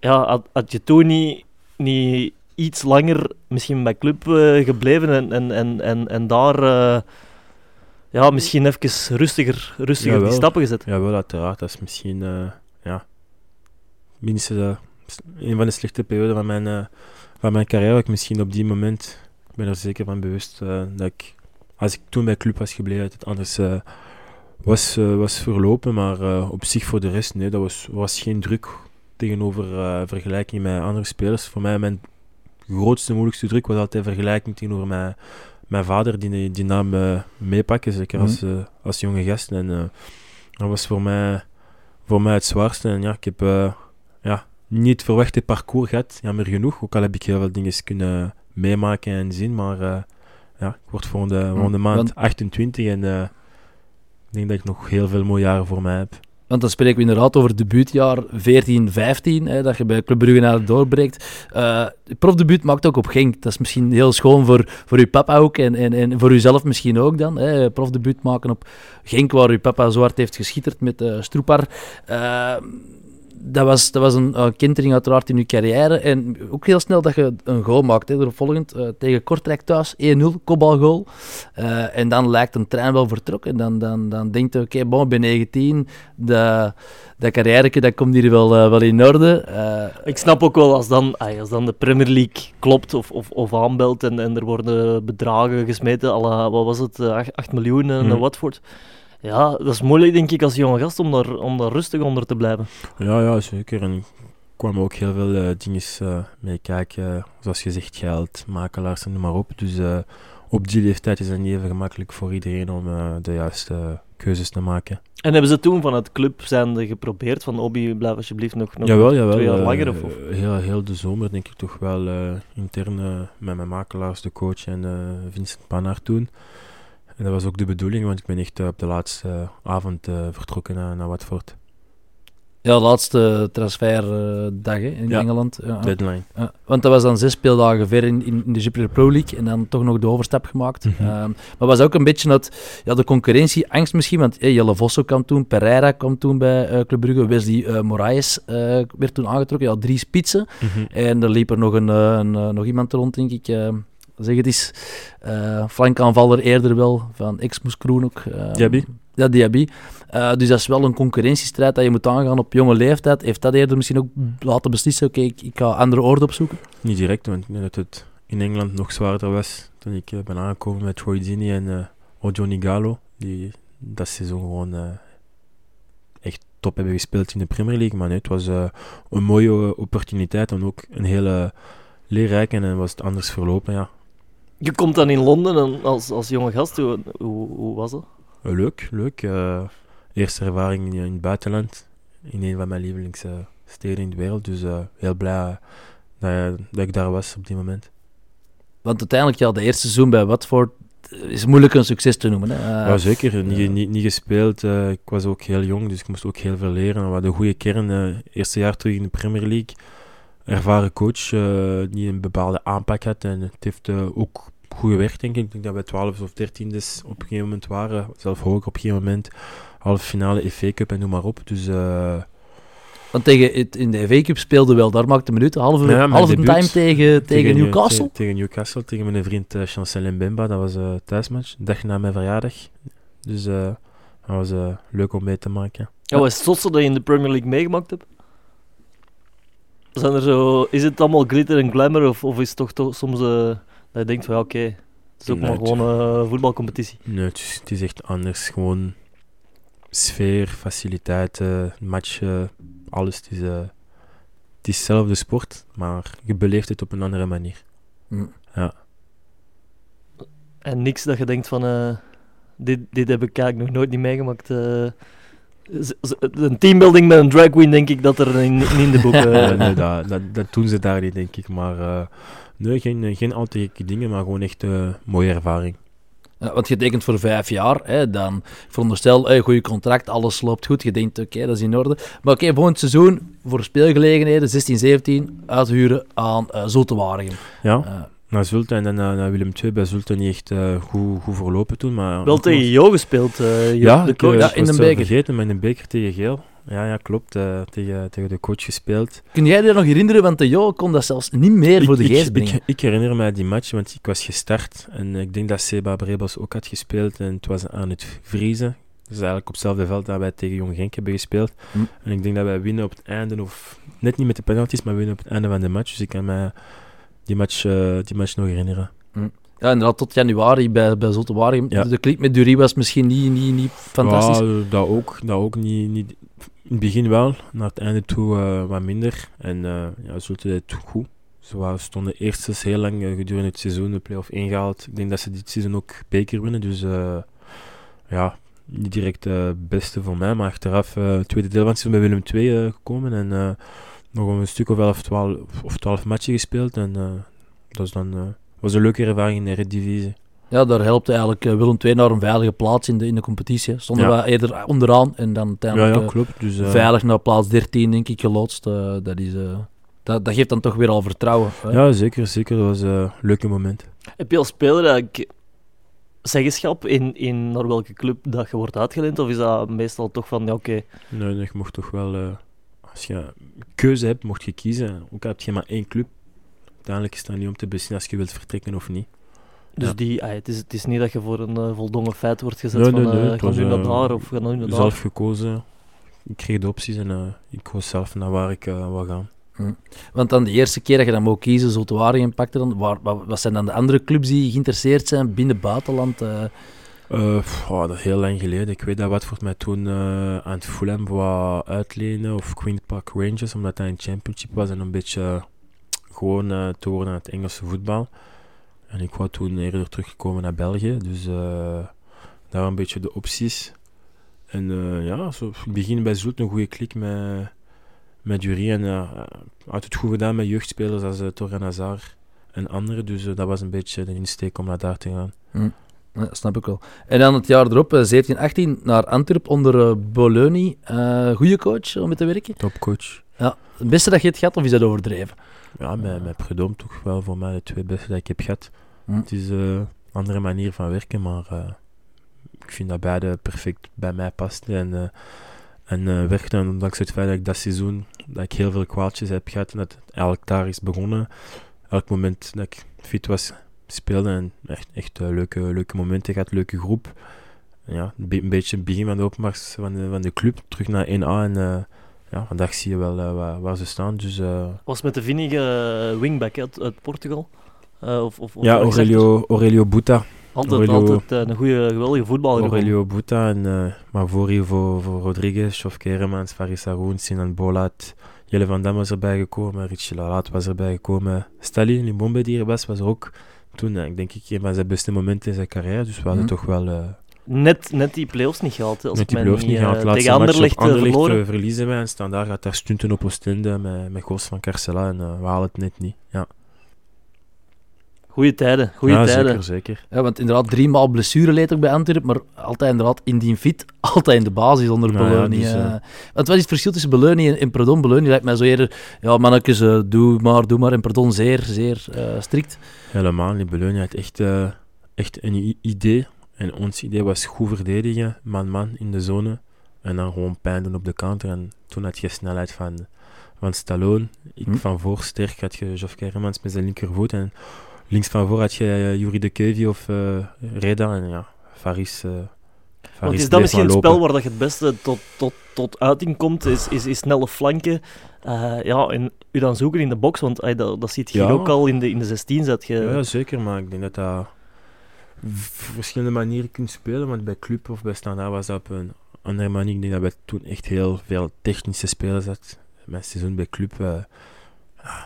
Ja, had je toen niet iets langer misschien bij Club gebleven en daar... ja, misschien even rustiger jawel, die stappen gezet. Jawel, uiteraard. Dat is misschien minstens een van de slechte perioden van mijn carrière. Ik misschien op die moment, ik ben er zeker van bewust, dat ik, als ik toen bij Club was gebleven, dat het anders was verlopen. Maar op zich voor de rest, nee, dat was geen druk tegenover vergelijking met andere spelers. Voor mij, mijn grootste, moeilijkste druk was altijd vergelijking tegenover mijn vader, die naam meepakken, zeker als jonge gast. En dat was voor mij het zwaarste. En ja, ik heb niet verwacht het parcours gehad, jammer genoeg. Ook al heb ik heel veel dingen kunnen meemaken en zien. Maar ik word volgende maand 28 en ik denk dat ik nog heel veel mooie jaren voor mij heb. Want dan spreken we inderdaad over het debuutjaar 14-15, dat je bij Club Brugge naar het doorbreekt. Profdebuut maakt ook op Genk. Dat is misschien heel schoon voor uw papa ook en voor uzelf misschien ook dan. Profdebuut maken op Genk, waar uw papa zo hard heeft geschitterd met Stroepar. Dat was een kentering uiteraard in uw carrière. En ook heel snel dat je een goal maakt. Volgend tegen Kortrijk thuis, 1-0, kopbalgoal. En dan lijkt een trein wel vertrokken. Dan denkt je, oké, bon, ik ben 19. Dat carrièreke, dat komt hier wel in orde. Ik snap ook wel, als dan de Premier League klopt of aanbelt en er worden bedragen gesmeten, à la, wat was het, 8 miljoen naar Watford. Ja, dat is moeilijk, denk ik, als jonge gast om daar rustig onder te blijven. Ja, zeker. En er kwamen ook heel veel dingen mee kijken. Zoals gezegd, geld, makelaars en noem maar op. Dus op die leeftijd is het niet even gemakkelijk voor iedereen om de juiste keuzes te maken. En hebben ze toen vanuit Club zijnde geprobeerd van Obbi, blijf alsjeblieft nog jawel, 2 jaar langer? Of? Heel de zomer denk ik toch wel intern met mijn makelaars, de coach en Vincent Pannaert toen. En dat was ook de bedoeling, want ik ben echt op de laatste avond vertrokken naar Watford. Ja, laatste transferdag in Engeland. Ja, deadline. Want dat was dan 6 speeldagen ver in de Jupiler Pro League en dan toch nog de overstap gemaakt. Maar was ook een beetje de concurrentieangst misschien, want Jelle Vosso kwam toen, Pereira kwam toen bij Club Brugge, Wesley Moraes werd toen aangetrokken, 3 spitsen. En er liep er nog nog iemand rond, denk ik... Zeg het is flankaanvaller eerder wel, van Exmoes Kroen ook. Diaby. Ja, Diaby. Dus dat is wel een concurrentiestrijd dat je moet aangaan op jonge leeftijd. Heeft dat eerder misschien ook laten beslissen, ik ga andere oorden opzoeken? Niet direct, want ik denk dat het in Engeland nog zwaarder was toen ik ben aangekomen met Troy Deeney en Ojo Nigalo, die dat seizoen gewoon echt top hebben gespeeld in de Premier League. Maar nee, het was een mooie opportuniteit en ook een hele leerrijk en was het anders verlopen, ja. Je komt dan in Londen als jonge gast. Hoe was dat? Leuk. Eerste ervaring in het buitenland. In een van mijn lievelingssteden in de wereld. Dus heel blij dat ik daar was op die moment. Want uiteindelijk, de eerste seizoen bij Watford is moeilijk een succes te noemen. Jazeker. Niet gespeeld. Ik was ook heel jong, dus ik moest ook heel veel leren. We hadden een goede kern. Eerste jaar terug in de Premier League. Ervaren coach die een bepaalde aanpak had en het heeft ook goed gewerkt, denk ik. Ik denk dat wij 12 of 13e op een gegeven moment waren, zelf hoger op een gegeven moment, halve finale FA Cup en noem maar op. Dus, want in de FA Cup speelde wel, daar maakte een minuut, halve debuut, time tegen Newcastle. Tegen Newcastle, tegen mijn vriend Chancel Mbemba, dat was een thuismatch, dag na mijn verjaardag. Dus dat was leuk om mee te maken. Ja, was het zotste dat je in de Premier League meegemaakt hebt? Zijn er zo, is het allemaal glitter en glamour of is het toch soms dat je denkt van het is ook maar gewoon een voetbalcompetitie? Nee, het is echt anders. Gewoon sfeer, faciliteiten, matchen, alles. Het is hetzelfde sport, maar je beleeft het op een andere manier. Ja. En niks dat je denkt van dit heb ik eigenlijk nog nooit niet meegemaakt... Een teambuilding met een drag queen, denk ik, dat er niet in de boeken... Nee, dat doen ze daar niet, denk ik. Maar nee, geen al te gekke dingen, maar gewoon echt een mooie ervaring. Want je tekent voor 5 jaar, hè, dan veronderstel, goede contract, alles loopt goed. Je denkt, oké, dat is in orde. Maar oké, volgend seizoen, voor speelgelegenheden, 16, 17, uithuren aan Zulte Waregem. Ja, naar Zulte en dan naar Willem II. Bij Zulte niet echt goed verlopen toen. Maar wel tegen Jo gespeeld. In de beker. Vergeten, maar in de beker tegen Geel. Ja, klopt. Tegen de coach gespeeld. Kun jij je nog herinneren? Want de Jo kon dat zelfs niet meer voor de geest brengen. Ik herinner me die match, want ik was gestart. En ik denk dat Seba Brebels ook had gespeeld. En het was aan het vriezen. Dus eigenlijk op hetzelfde veld dat wij tegen Jong Genk hebben gespeeld. En ik denk dat wij winnen op het einde. Of net niet met de penalties, maar winnen op het einde van de match. Dus ik kan mij die match nog herinneren. Ja, inderdaad, tot januari bij Zulte Waregem. Ja. De klik met Durie was misschien niet fantastisch. Ja, dat ook niet. In het begin wel, naar het einde toe wat minder. En Zulte deed het goed. Ze stonden eerst heel lang gedurende het seizoen de play-off ingehaald. Ik denk dat ze dit seizoen ook beker winnen. Dus niet direct het beste voor mij. Maar achteraf het tweede deel van het seizoen bij Willem II gekomen. En nog een stuk of 11 of 12 matchen gespeeld. En dat is dan... was een leuke ervaring in de Eredivisie. Ja, daar helpt eigenlijk Willem II naar een veilige plaats in de competitie. Stonden we eerder onderaan en dan uiteindelijk klopt. Dus, veilig naar plaats 13, denk ik, geloodst. Dat geeft dan toch weer al vertrouwen. Ja, zeker. Dat was een leuke moment. Heb je als speler eigenlijk zeggenschap in naar welke club dat je wordt uitgeleend? Of is dat meestal toch van, Nee, je mocht toch wel... als je keuze hebt, mocht je kiezen. Ook heb je maar één club. Uiteindelijk is het niet om te beslissen als je wilt vertrekken of niet. Dus het is niet dat je voor een voldongen feit wordt gezet ga nu naar daar of ga nu naar daar. Zelf gekozen. Ik kreeg de opties en ik koos zelf naar waar ik wil gaan. Want dan de eerste keer dat je dan moet kiezen, Zulte Waregem pakte dan, wat zijn dan de andere clubs die geïnteresseerd zijn binnen buitenland? Dat is heel lang geleden. Ik weet dat Watford mij toen aan het Fulham wou uitlenen of Queen Park Rangers, omdat dat een championship was en een beetje... gewoon te worden aan het Engelse voetbal. En ik was toen eerder teruggekomen naar België. Dus daar een beetje de opties. En ik begin bij Zulte een goede klik met Juri. En had het goed gedaan met jeugdspelers als Torgan Hazard en anderen. Dus dat was een beetje de insteek om naar daar te gaan. Ja, snap ik wel. En dan het jaar erop, 17-18, naar Antwerp onder Bologna. Goede coach om mee te werken. Topcoach. Ja, het beste dat je het gaat, of is dat overdreven? Ja, met Predom toch wel voor mij de 2 beste dat ik heb gehad. Het is een andere manier van werken, maar ik vind dat beide perfect bij mij pasten en werkten. Ondanks het feit dat ik dat seizoen dat ik heel veel kwaaltjes heb gehad en dat het eigenlijk daar is begonnen. Elk moment dat ik fit was, speelde en echt leuke momenten gehad, leuke groep. Ja, een beetje het begin van de opmars van de club, terug naar 1A en... vandaag zie je wel waar ze staan. Dus, was met de vinnige wingback uit Portugal? Aurelio Buta. Altijd een goede, geweldige voetballer. Aurelio Buta, maar voor Rodriguez, Shof Keremans, Faris Haroun, Sinan Bolat, Jelle van Dam was erbij gekomen, Richie Lalat was erbij gekomen, Stali Limbombe die er was er ook toen, ik denk een van zijn beste momenten in zijn carrière. Dus we hadden toch wel... Net die play-offs niet gehaald. Als net die play-offs niet gehaald. Laatste match op Anderlecht verliezen wij. En Standaard gaat daar stunten op Oostende met goals van Carcela. En we halen het net niet. Ja. Goeie tijden. Zeker. Ja, want inderdaad 3 maal blessure leed ook bij Antwerpen. Maar altijd inderdaad indien fit. Altijd in de basis onder Bologna. Ja, want wat is het verschil tussen Bologna en Perdon? Bologna lijkt mij zo eerder... Ja, mannetjes, doe maar. En Perdon zeer, zeer strikt. Helemaal niet. Bologna had echt een idee... En ons idee was goed verdedigen, man-man in de zone. En dan gewoon pijn doen op de counter. En toen had je snelheid van Stallone. Van voor sterk had je Joff Kermans met zijn linkervoet. En links van voor had je Yuri de Kevi of Reda. En Faris... Want is dat misschien het spel waar dat je het beste tot uiting komt? Is snelle flanken. En u dan zoeken in de box. Want dat ziet je ook al in de 16. Zat je... Ja, zeker. Maar ik denk dat dat... verschillende manieren kunt spelen, want bij Club of bij Standaard was dat op een andere manier. Ik denk dat wij toen echt heel veel technische spelers hadden. Mijn seizoen bij Club,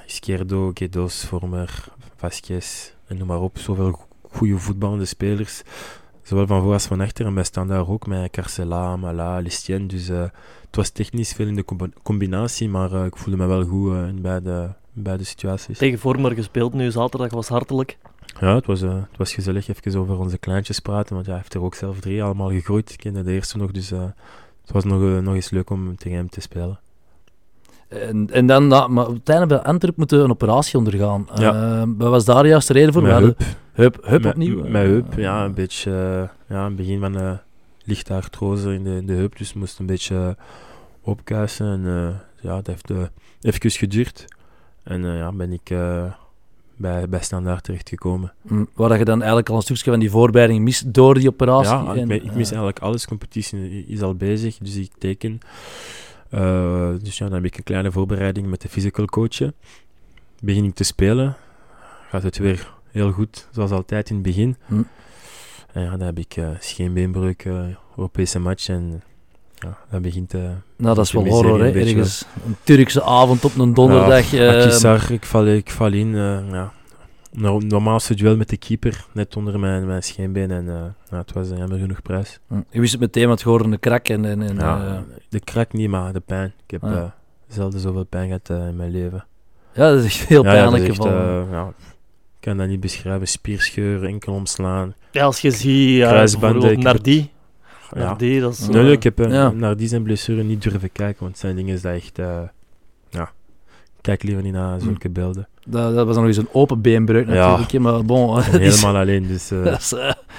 Izquierdo, Guedos, Vormer, Vasquez en noem maar op. Zoveel goede voetballende spelers, zowel van voor als van achter. En bij Standaard ook, met Carcela, Mala, Lestienne. Dus het was technisch veel in de combinatie, maar ik voelde me wel goed in beide situaties. Tegen Vormer gespeeld nu, zaterdag was hartelijk. Ja, het was gezellig even over onze kleintjes praten, want hij heeft er ook zelf 3 allemaal gegroeid. Ik kende de eerste nog, dus het was nog eens leuk om tegen hem te spelen. En dan, maar op het einde bij Antwerp moeten we een operatie ondergaan. Ja. Wat was daar juist de reden voor? Heup opnieuw? Mijn heup, ja. Een beetje, aan het begin van lichte artrose in de heup, dus moest een beetje opkuisen. En dat heeft even geduurd. En ben ik bij Standaard terechtgekomen. Waar je dan eigenlijk al een stukje van die voorbereiding mist door die operatie? Ja, ik mis eigenlijk alles. Competitie is al bezig, dus ik teken. Dan heb ik een kleine voorbereiding met de physical coach. Begin ik te spelen, gaat het weer heel goed, zoals altijd in het begin. En dan heb ik scheenbeenbreuk, Europese match en dat begint... dat is wel horror, hè? Ergens een Turkse avond op een donderdag. Akhisar, ik val in. Nou, normaalste duel met de keeper, net onder mijn scheenbeen. En het was jammer genoeg prijs. Je wist het meteen, want je hoorde de krak. De krak niet, maar de pijn. Ik heb zelden zoveel pijn gehad in mijn leven. Ja, dat is echt heel pijnlijk geval. Ik kan dat niet beschrijven. Spierscheuren, enkel omslaan. Ja, als je ziet, bijvoorbeeld Nardi. Dat is, nee, ik heb naar die zijn blessure niet durven kijken, want het zijn dingen dat echt... Kijk liever niet naar zulke beelden. Dat was nog eens een open beenbreuk natuurlijk. Ja. Maar bon, helemaal alleen. Dus,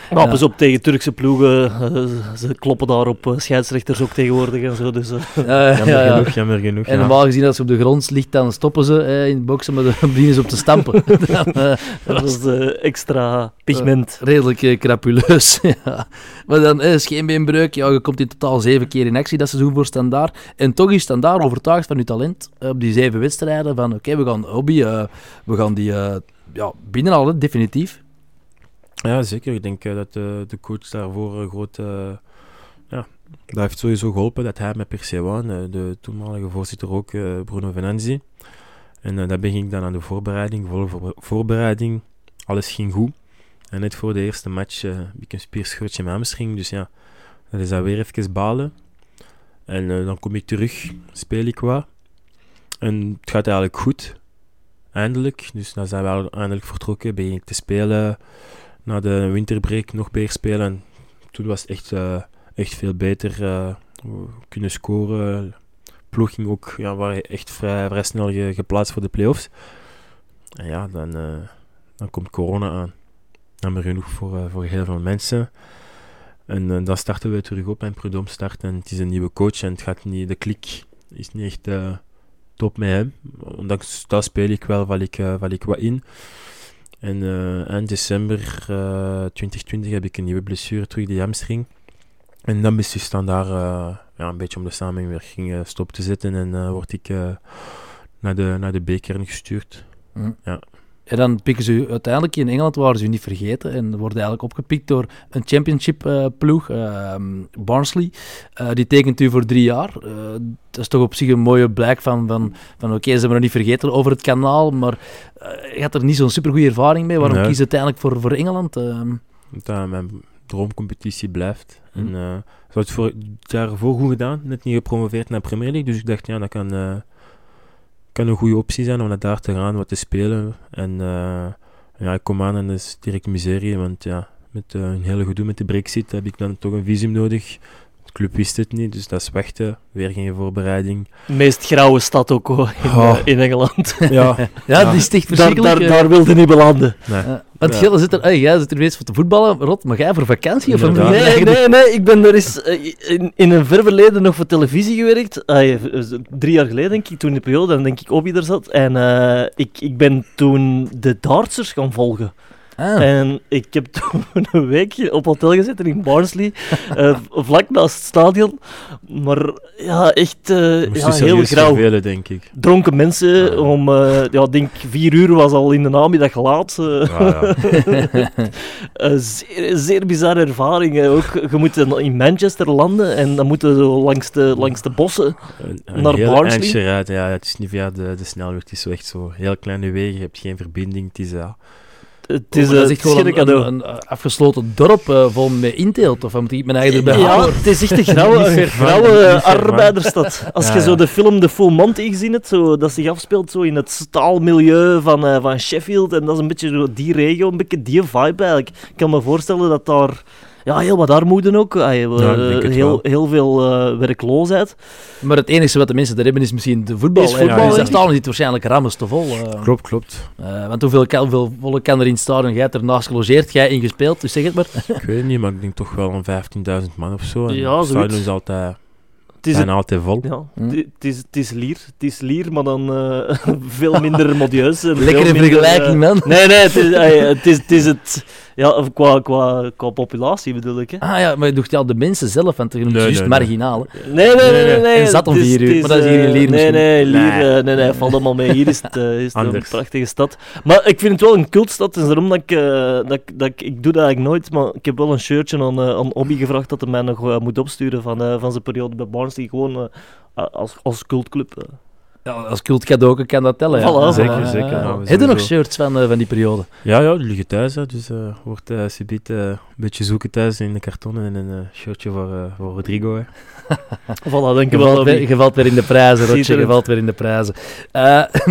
pas op tegen Turkse ploegen. Ze kloppen daar op scheidsrechters ook tegenwoordig en zo. Dus, Jammer genoeg. En normaal gezien, als ze op de grond ligt, dan stoppen ze in het boksen, maar dan beginnen ze op te stampen. Dat is extra pigment. Redelijk crapuleus. Maar dan scheenbeenbreuk. Ja, je komt in totaal 7 keer in actie. Dat seizoen voor Standaard. En toch is Standaard overtuigd van je talent op die 7 wedstrijden. Van oké, we gaan Obbi... we gaan die binnenhalen, definitief. Ja, zeker. Ik denk dat de coach daarvoor een groot... dat heeft sowieso geholpen dat hij met Persewan, de toenmalige voorzitter ook, Bruno Venanzi. En daar begin ik dan aan de voorbereiding. Voorbereiding, alles ging goed. En net voor de eerste match heb ik een spierscheurtje in mijn hamstring. Dus ja, dat is dan weer even balen. En dan kom ik terug, speel ik wat. En het gaat eigenlijk goed. Eindelijk, dus dan zijn we eindelijk vertrokken, begin ik te spelen. Na de winterbreak nog meer spelen. Toen was het echt veel beter kunnen scoren. Ploeg ging ook, waren echt vrij snel geplaatst voor de play-offs. En dan komt corona aan. Jammer genoeg voor heel veel mensen. En dan starten we terug op en Prudhomme start en het is een nieuwe coach en het gaat niet, de klik is niet echt... top met hem. Ondanks dat speel ik wel val ik wat in. En eind december 2020 heb ik een nieuwe blessure terug, die hamstring. En dan beslist Standaard een beetje om de samenwerking stop te zetten. En word ik naar de B-kern gestuurd. Ja. En dan pikken ze uiteindelijk in Engeland, waren ze niet vergeten. En worden eigenlijk opgepikt door een championship-ploeg, Barnsley. Die tekent u voor 3 jaar. Dat is toch op zich een mooie blijk van oké, ze hebben nog niet vergeten over het kanaal. Maar je had er niet zo'n supergoeie ervaring mee. Waarom kies je uiteindelijk voor Engeland? Dat mijn droomcompetitie blijft. En ze had het daarvoor goed gedaan. Net niet gepromoveerd naar Premier League. Dus ik dacht, dat kan... Het kan een goede optie zijn om naar daar te gaan, wat te spelen. En ik kom aan en dat is direct miserie. Want met een hele gedoe met de Brexit heb ik dan toch een visum nodig. De club wist het niet, dus dat is wachten. Weer geen voorbereiding. De meest grauwe stad ook in Engeland. Ja, die is echt verschrikkelijk. Daar wilde niet belanden. Nee. Want Gilles zit er, jij zit er geweest voor te voetballen, Rot, maar jij voor vakantie? Of nee, ik ben er eens in een ver verleden nog voor televisie gewerkt. 3 jaar geleden, denk ik, toen in de periode, dan denk ik Obbi er zat. En ik ben toen de dartsers gaan volgen. Ah. En ik heb toen een week op hotel gezeten in Barnsley, vlak naast het stadion. Maar echt heel grauw. Velen, denk ik. Dronken mensen om, 4 uur was al in de namiddag laat. Zeer, zeer bizarre ervaring. Ook, je moet in Manchester landen en dan moeten we langs de bossen naar Barnsley. Het is niet via de snelweg, het is zo echt zo heel kleine wegen, je hebt geen verbinding. Het is Het is, dat is echt gewoon een afgesloten dorp vol met inteelt. Of moet ik mijn eigen erbij houden? Ja, het is echt een grauwe arbeiderstad. Als je zo de film De Full Monty gezien hebt, zo, dat zich afspeelt zo in het staalmilieu van Sheffield. En dat is een beetje zo die regio, een beetje die vibe eigenlijk. Ik kan me voorstellen dat daar... Ja, heel wat armoede ook. Heel veel werkloosheid. Maar het enige wat de mensen er hebben is misschien de voetbal. Voetbal in stadion zit waarschijnlijk rammers te vol. Klopt. Want hoeveel volk kan er in het stadion? Jij hebt ernaast gelogeerd, jij ingespeeld, dus zeg het maar. Ik weet het niet, maar ik denk toch wel een 15.000 man of zo. En ja, het stadion is altijd... Het is altijd vol. Ja, het is Lier, maar dan veel minder modieus. Lekkere vergelijking, man. Nee, het is het... Ja, qua populatie bedoel ik. Hè. Ah ja, maar je doet al de mensen zelf, want het is juist marginaal. Nee. En zat om 4 uur, maar dat is hier in Lier misschien. Nee, valt allemaal mee. Hier is het een prachtige stad. Maar ik vind het wel een cultstad, dus daarom dat ik... Ik doe dat eigenlijk nooit, maar ik heb wel een shirtje aan Obbi gevraagd dat hij mij nog moet opsturen van zijn periode bij Barnes, die gewoon als cultclub... Ja, als cultcadeau kan dat tellen. Ja. Zeker. Ja, heb je nog shirts van die periode? Ja, die liggen thuis. Dus wordt subiet een beetje zoeken thuis in de kartonnen en een shirtje voor Rodrigo. Je valt weer in de prijzen, Rotje. Je valt weer in de prijzen.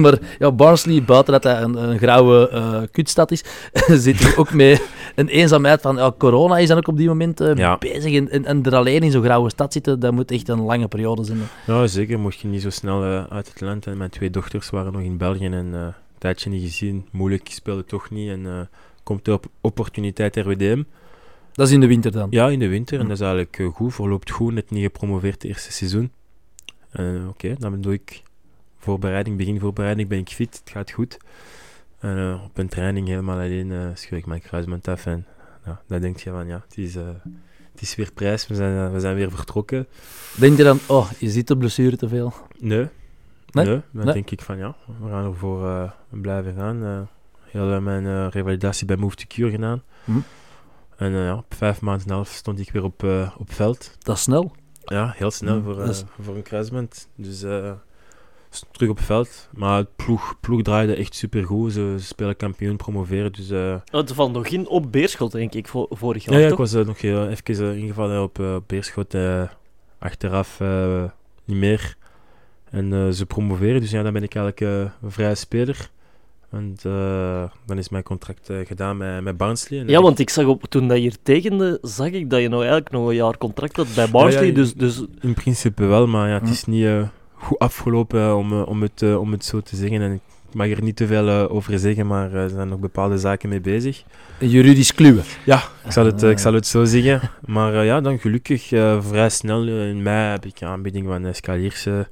Maar ja, Barnsley, buiten dat hij een grauwe kutstad is, zit hij ook met een eenzaamheid van corona is dan ook op die moment bezig. En er alleen in zo'n grauwe stad zitten, dat moet echt een lange periode zijn. Ja, zeker. Mocht je niet zo snel uit het land. En mijn 2 dochters waren nog in België en een tijdje niet gezien. Moeilijk, speelde toch niet. En komt de opportuniteit RWDM. Dat is in de winter dan? Ja, in de winter. En dat is eigenlijk goed. Verloopt goed. Net niet gepromoveerd het eerste seizoen. Oké, dan doe ik begin voorbereiding. Ben ik fit. Het gaat goed. En op een training helemaal alleen scheur ik mijn kruisband af. En dan denk je van het is weer prijs. We zijn weer vertrokken. Denk je dan, je zit op blessure te veel? Nee, dan denk ik van we gaan ervoor blijven gaan. Heel mijn revalidatie bij Move to Cure gedaan. En op 5,5 maanden stond ik weer op veld. Dat is snel. Ja, heel snel voor een kruisband. Dus terug op veld. Maar het ploeg draaide echt supergoed. Ze spelen kampioen, promoveren. Dus, het valt nog in op Beerschot, denk ik, vorig jaar. Ja, ik was nog even ingevallen op Beerschot. Achteraf niet meer. En ze promoveren, dus dan ben ik eigenlijk een vrije speler. En dan is mijn contract gedaan met Barnsley. En want ik zag toen dat je hier tekende, zag ik dat je nou eigenlijk nog een jaar contract had bij Barnsley. Dus... In principe wel, maar het is niet goed afgelopen om het zo te zeggen. En ik mag er niet te veel over zeggen, maar er zijn nog bepaalde zaken mee bezig. Juridisch kluwen. Ja, ik zal het zo zeggen. Maar dan gelukkig vrij snel in mei heb ik een aanbieding van SK Lierse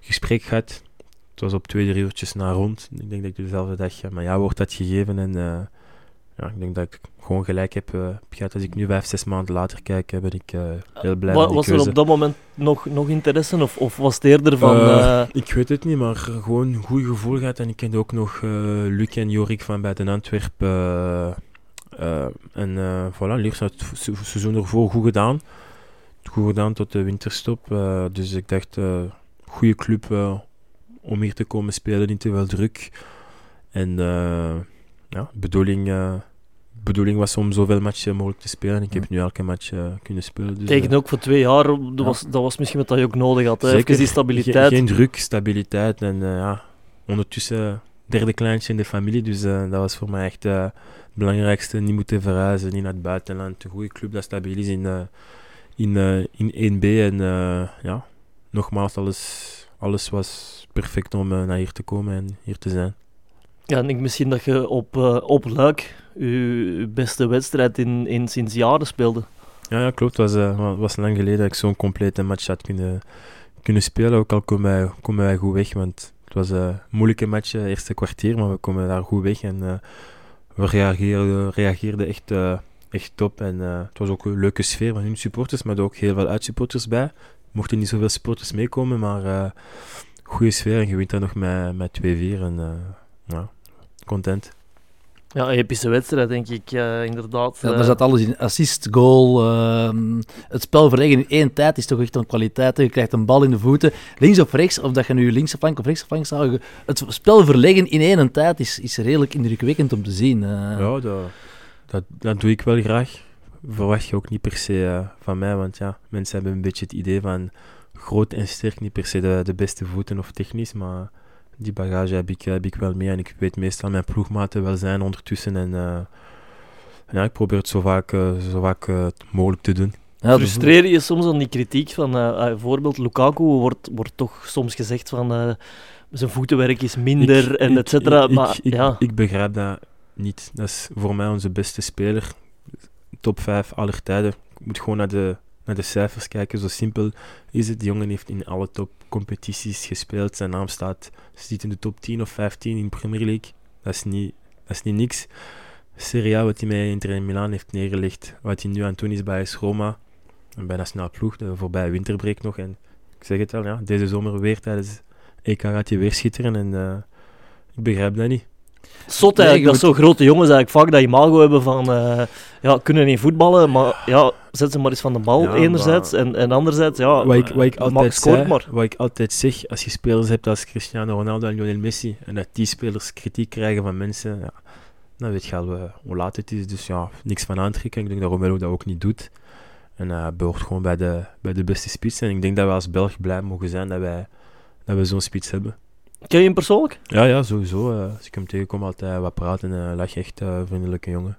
gesprek gehad. Het was op 2-3 uurtjes na rond. Ik denk dat ik dezelfde dag... Maar wordt dat gegeven. En ik denk dat ik gewoon gelijk heb gehad. Als ik nu 5-6 maanden later kijk, ben ik heel blij met die keuze. Was er op dat moment nog interesse? Of was het eerder van... Ik weet het niet, maar gewoon een goed gevoel gehad. En ik kende ook nog Luc en Jorik van bij Den Antwerpen. En Lierse had het seizoen ervoor goed gedaan. Goed gedaan tot de winterstop. Dus ik dacht... goede club om hier te komen spelen, niet te veel druk. En bedoeling was om zoveel matchen mogelijk te spelen. Ik heb nu elke match kunnen spelen. Dus, tegen ook voor 2 jaar, dat was misschien wat je ook nodig had. Zeker. Even die stabiliteit. Geen druk, stabiliteit. En ondertussen derde kleintje in de familie. Dus dat was voor mij echt het belangrijkste. Niet moeten verhuizen, niet naar het buitenland. Een goede club dat stabiel is in 1B. En nogmaals, alles was perfect om naar hier te komen en hier te zijn. Ja, en ik misschien dat je op Luik je beste wedstrijd in sinds jaren speelde. Ja, klopt. Het was lang geleden dat ik zo'n complete match had kunnen spelen. Ook al komen wij goed weg, want het was een moeilijke match, eerste kwartier, maar we komen daar goed weg. En we reageerden echt top. En het was ook een leuke sfeer van hun supporters, maar er ook heel veel uitsupporters bij. Mochten niet zoveel supporters meekomen, maar goede sfeer en je wint dan nog met 2-4 en content. Ja, epische wedstrijd, denk ik, inderdaad. Ja, daar zat alles in. Assist, goal, het spel verleggen in één tijd is toch echt een kwaliteit. Je krijgt een bal in de voeten, links of rechts, of dat je nu linkse flank of rechtse flank zou... Het spel verleggen in één tijd is redelijk indrukwekkend om te zien. Ja, dat doe ik wel graag. Verwacht je ook niet per se van mij, want ja, mensen hebben een beetje het idee van groot en sterk, niet per se de beste voeten of technisch, maar... Die bagage heb ik wel mee en ik weet meestal mijn ploegmaten wel zijn ondertussen. En ik probeer het zo vaak het mogelijk te doen. Ja, frustreer je soms aan die kritiek van bijvoorbeeld Lukaku wordt toch soms gezegd van zijn voetenwerk is minder en et cetera. Ik begrijp dat niet. Dat is voor mij onze beste speler. Top 5 aller tijden. Ik moet gewoon naar de cijfers kijken, zo simpel is het. Die jongen heeft in alle topcompetities gespeeld. Zijn naam zit in de top 10 of 15 in de Premier League. Dat is niet niks. Serie A, wat hij bij Inter Milan heeft neergelegd, wat hij nu aan het doen is bij SK Roma, en bij nationale ploeg, de voorbije winterbreek nog. En ik zeg het al, ja, deze zomer weer tijdens EK gaat hij weer schitteren en ik begrijp dat niet. Zot eigenlijk, dat zo'n grote jongens eigenlijk vaak dat imago hebben van kunnen niet voetballen, maar ja, zet ze maar eens van de bal enerzijds maar, en anderzijds, ja, wat ik altijd zeg, als je spelers hebt als Cristiano Ronaldo en Lionel Messi en dat die spelers kritiek krijgen van mensen, ja, dan weet je al hoe laat het is, dus ja, niks van aantrekken. Ik denk dat Romelu dat ook niet doet en behoort gewoon bij de beste spits en ik denk dat we als Belg blij mogen zijn dat we zo'n spits hebben. Ken je hem persoonlijk? Ja, sowieso. Als ik hem tegenkom, altijd wat praten en lach, echt vriendelijke jongen.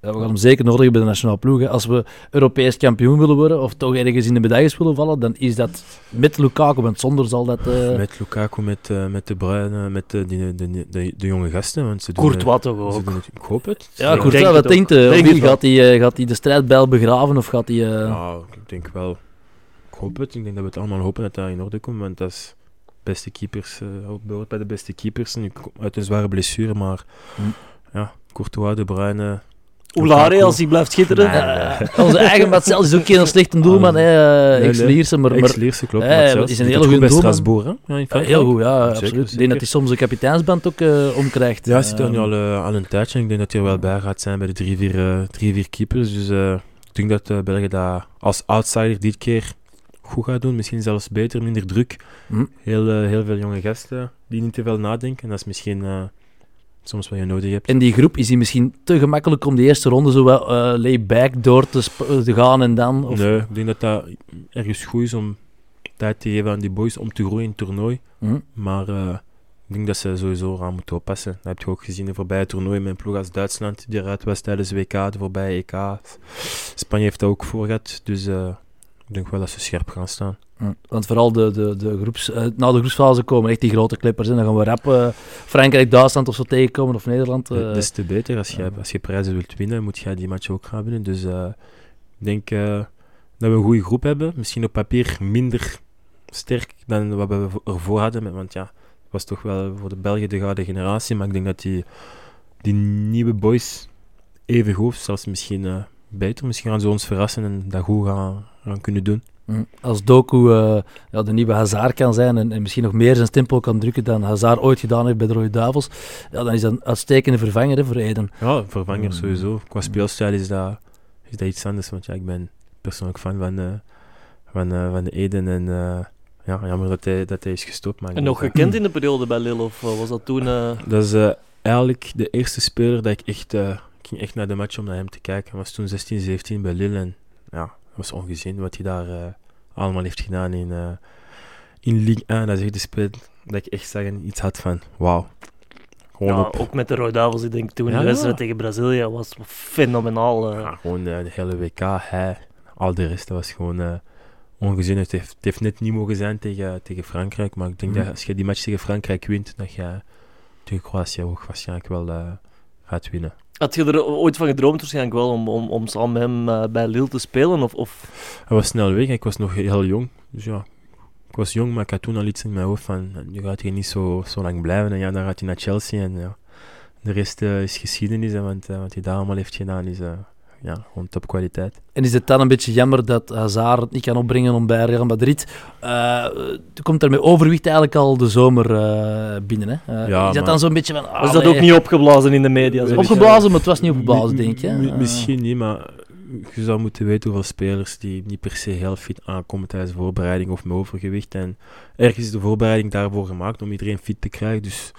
Ja, we gaan hem zeker nodig bij de nationale ploeg. Hè. Als we Europees kampioen willen worden, of toch ergens in de medailles willen vallen, dan is dat met Lukaku, want zonder zal dat... Met Lukaku, met De Bruin, met de jonge gasten. Want ze doen, Courtois toch ook? Ik hoop het. Ja, Courtois, wat denkt hij? Gaat hij de strijdbijl begraven of gaat hij... Nou, ik denk wel. Ik hoop het. Ik denk dat we het allemaal hopen dat dat in orde komt, want dat is... beste keepers, behoort bij de beste keepers. Nu uit een zware blessure, maar ja, Courtois, De Bruin... Oulare, als hij blijft schitteren. Nee. Onze eigen Matzels is ook geen slechte doelman. Ex-Lierse, maar... Ex-Lierse, klopt. Het is een heel goed bij Strasbourg, hè? Ja, heel goed, ja, absoluut. Zeker. Ik denk dat hij soms de kapiteinsband ook omkrijgt. Ja, hij zit er nu al een tijdje. Ik denk dat hij er wel bij gaat zijn bij de 3-4 keepers. Dus ik denk dat België dat als outsider dit keer... goed gaat doen, misschien zelfs beter, minder druk. Heel veel jonge gasten die niet te veel nadenken. Dat is misschien soms wat je nodig hebt. En die groep, is die misschien te gemakkelijk om de eerste ronde zo layback door te gaan en dan? Of? Nee, ik denk dat dat ergens goed is om tijd te geven aan die boys om te groeien in het toernooi. Maar ik denk dat ze sowieso aan moeten oppassen. Dat heb je ook gezien de voorbije toernooi met een ploeg als Duitsland die eruit was tijdens WK, de voorbije EK. Spanje heeft dat ook voor gehad, dus... ik denk wel dat ze scherp gaan staan. Want vooral de groepsfase komen echt die grote klippers in. Dan gaan we rap Frankrijk, Duitsland of zo tegenkomen of Nederland. Dat is te beter. Als je prijzen wilt winnen, moet jij die match ook gaan winnen. Dus ik denk dat we een goede groep hebben. Misschien op papier minder sterk dan wat we ervoor hadden. Want ja, het was toch wel voor de Belgen de gouden generatie. Maar ik denk dat die nieuwe boys even goed, zelfs misschien... beter. Misschien gaan ze ons verrassen en dat goed gaan kunnen doen. Als Doku de nieuwe Hazard kan zijn en misschien nog meer zijn stempel kan drukken dan Hazard ooit gedaan heeft bij de Rode Duivels, ja, dan is dat een uitstekende vervanger voor Eden. Ja, vervanger sowieso. Qua speelstijl is dat iets anders, want ja, ik ben persoonlijk fan van de Eden en jammer dat hij is gestopt. Maar en nog gekend in de periode bij Lille, of was dat toen? Dat is eigenlijk de eerste speler dat ik echt... ik ging echt naar de match om naar hem te kijken. Hij was toen 16, 17 bij Lille. En ja, dat was ongezien wat hij daar allemaal heeft gedaan in Ligue 1. Dat is echt de speel dat ik echt zag en iets had van wauw. Ja, ook met de Rode Duivels, ik denk toen de wedstrijd tegen Brazilië was fenomenaal. Ja, gewoon de hele WK, hij, al de rest, dat was gewoon ongezien. Het heeft net niet mogen zijn tegen Frankrijk. Maar ik denk dat als je die match tegen Frankrijk wint, dat je tegen Kroatië ook waarschijnlijk wel gaat winnen. Had je er ooit van gedroomd waarschijnlijk wel om samen met hem bij Lille te spelen? Of? Hij was snel weg, ik was nog heel jong. Dus ja, ik was jong, maar ik had toen al iets in mijn hoofd van je gaat hier niet zo lang blijven. En ja, dan gaat hij naar Chelsea en ja, de rest is geschiedenis. Hè, want wat hij daar allemaal heeft gedaan is ja, gewoon topkwaliteit. En is het dan een beetje jammer dat Hazard het niet kan opbrengen om bij Real Madrid? Komt er met overwicht eigenlijk al de zomer binnen, hè? Is dat dan zo'n beetje van... Was dat ook niet opgeblazen in de media? Opgeblazen, maar het was niet opgeblazen, denk je. Misschien niet, maar je zou moeten weten hoeveel spelers die niet per se heel fit aankomen tijdens de voorbereiding of met overgewicht. En ergens is de voorbereiding daarvoor gemaakt om iedereen fit te krijgen. Dus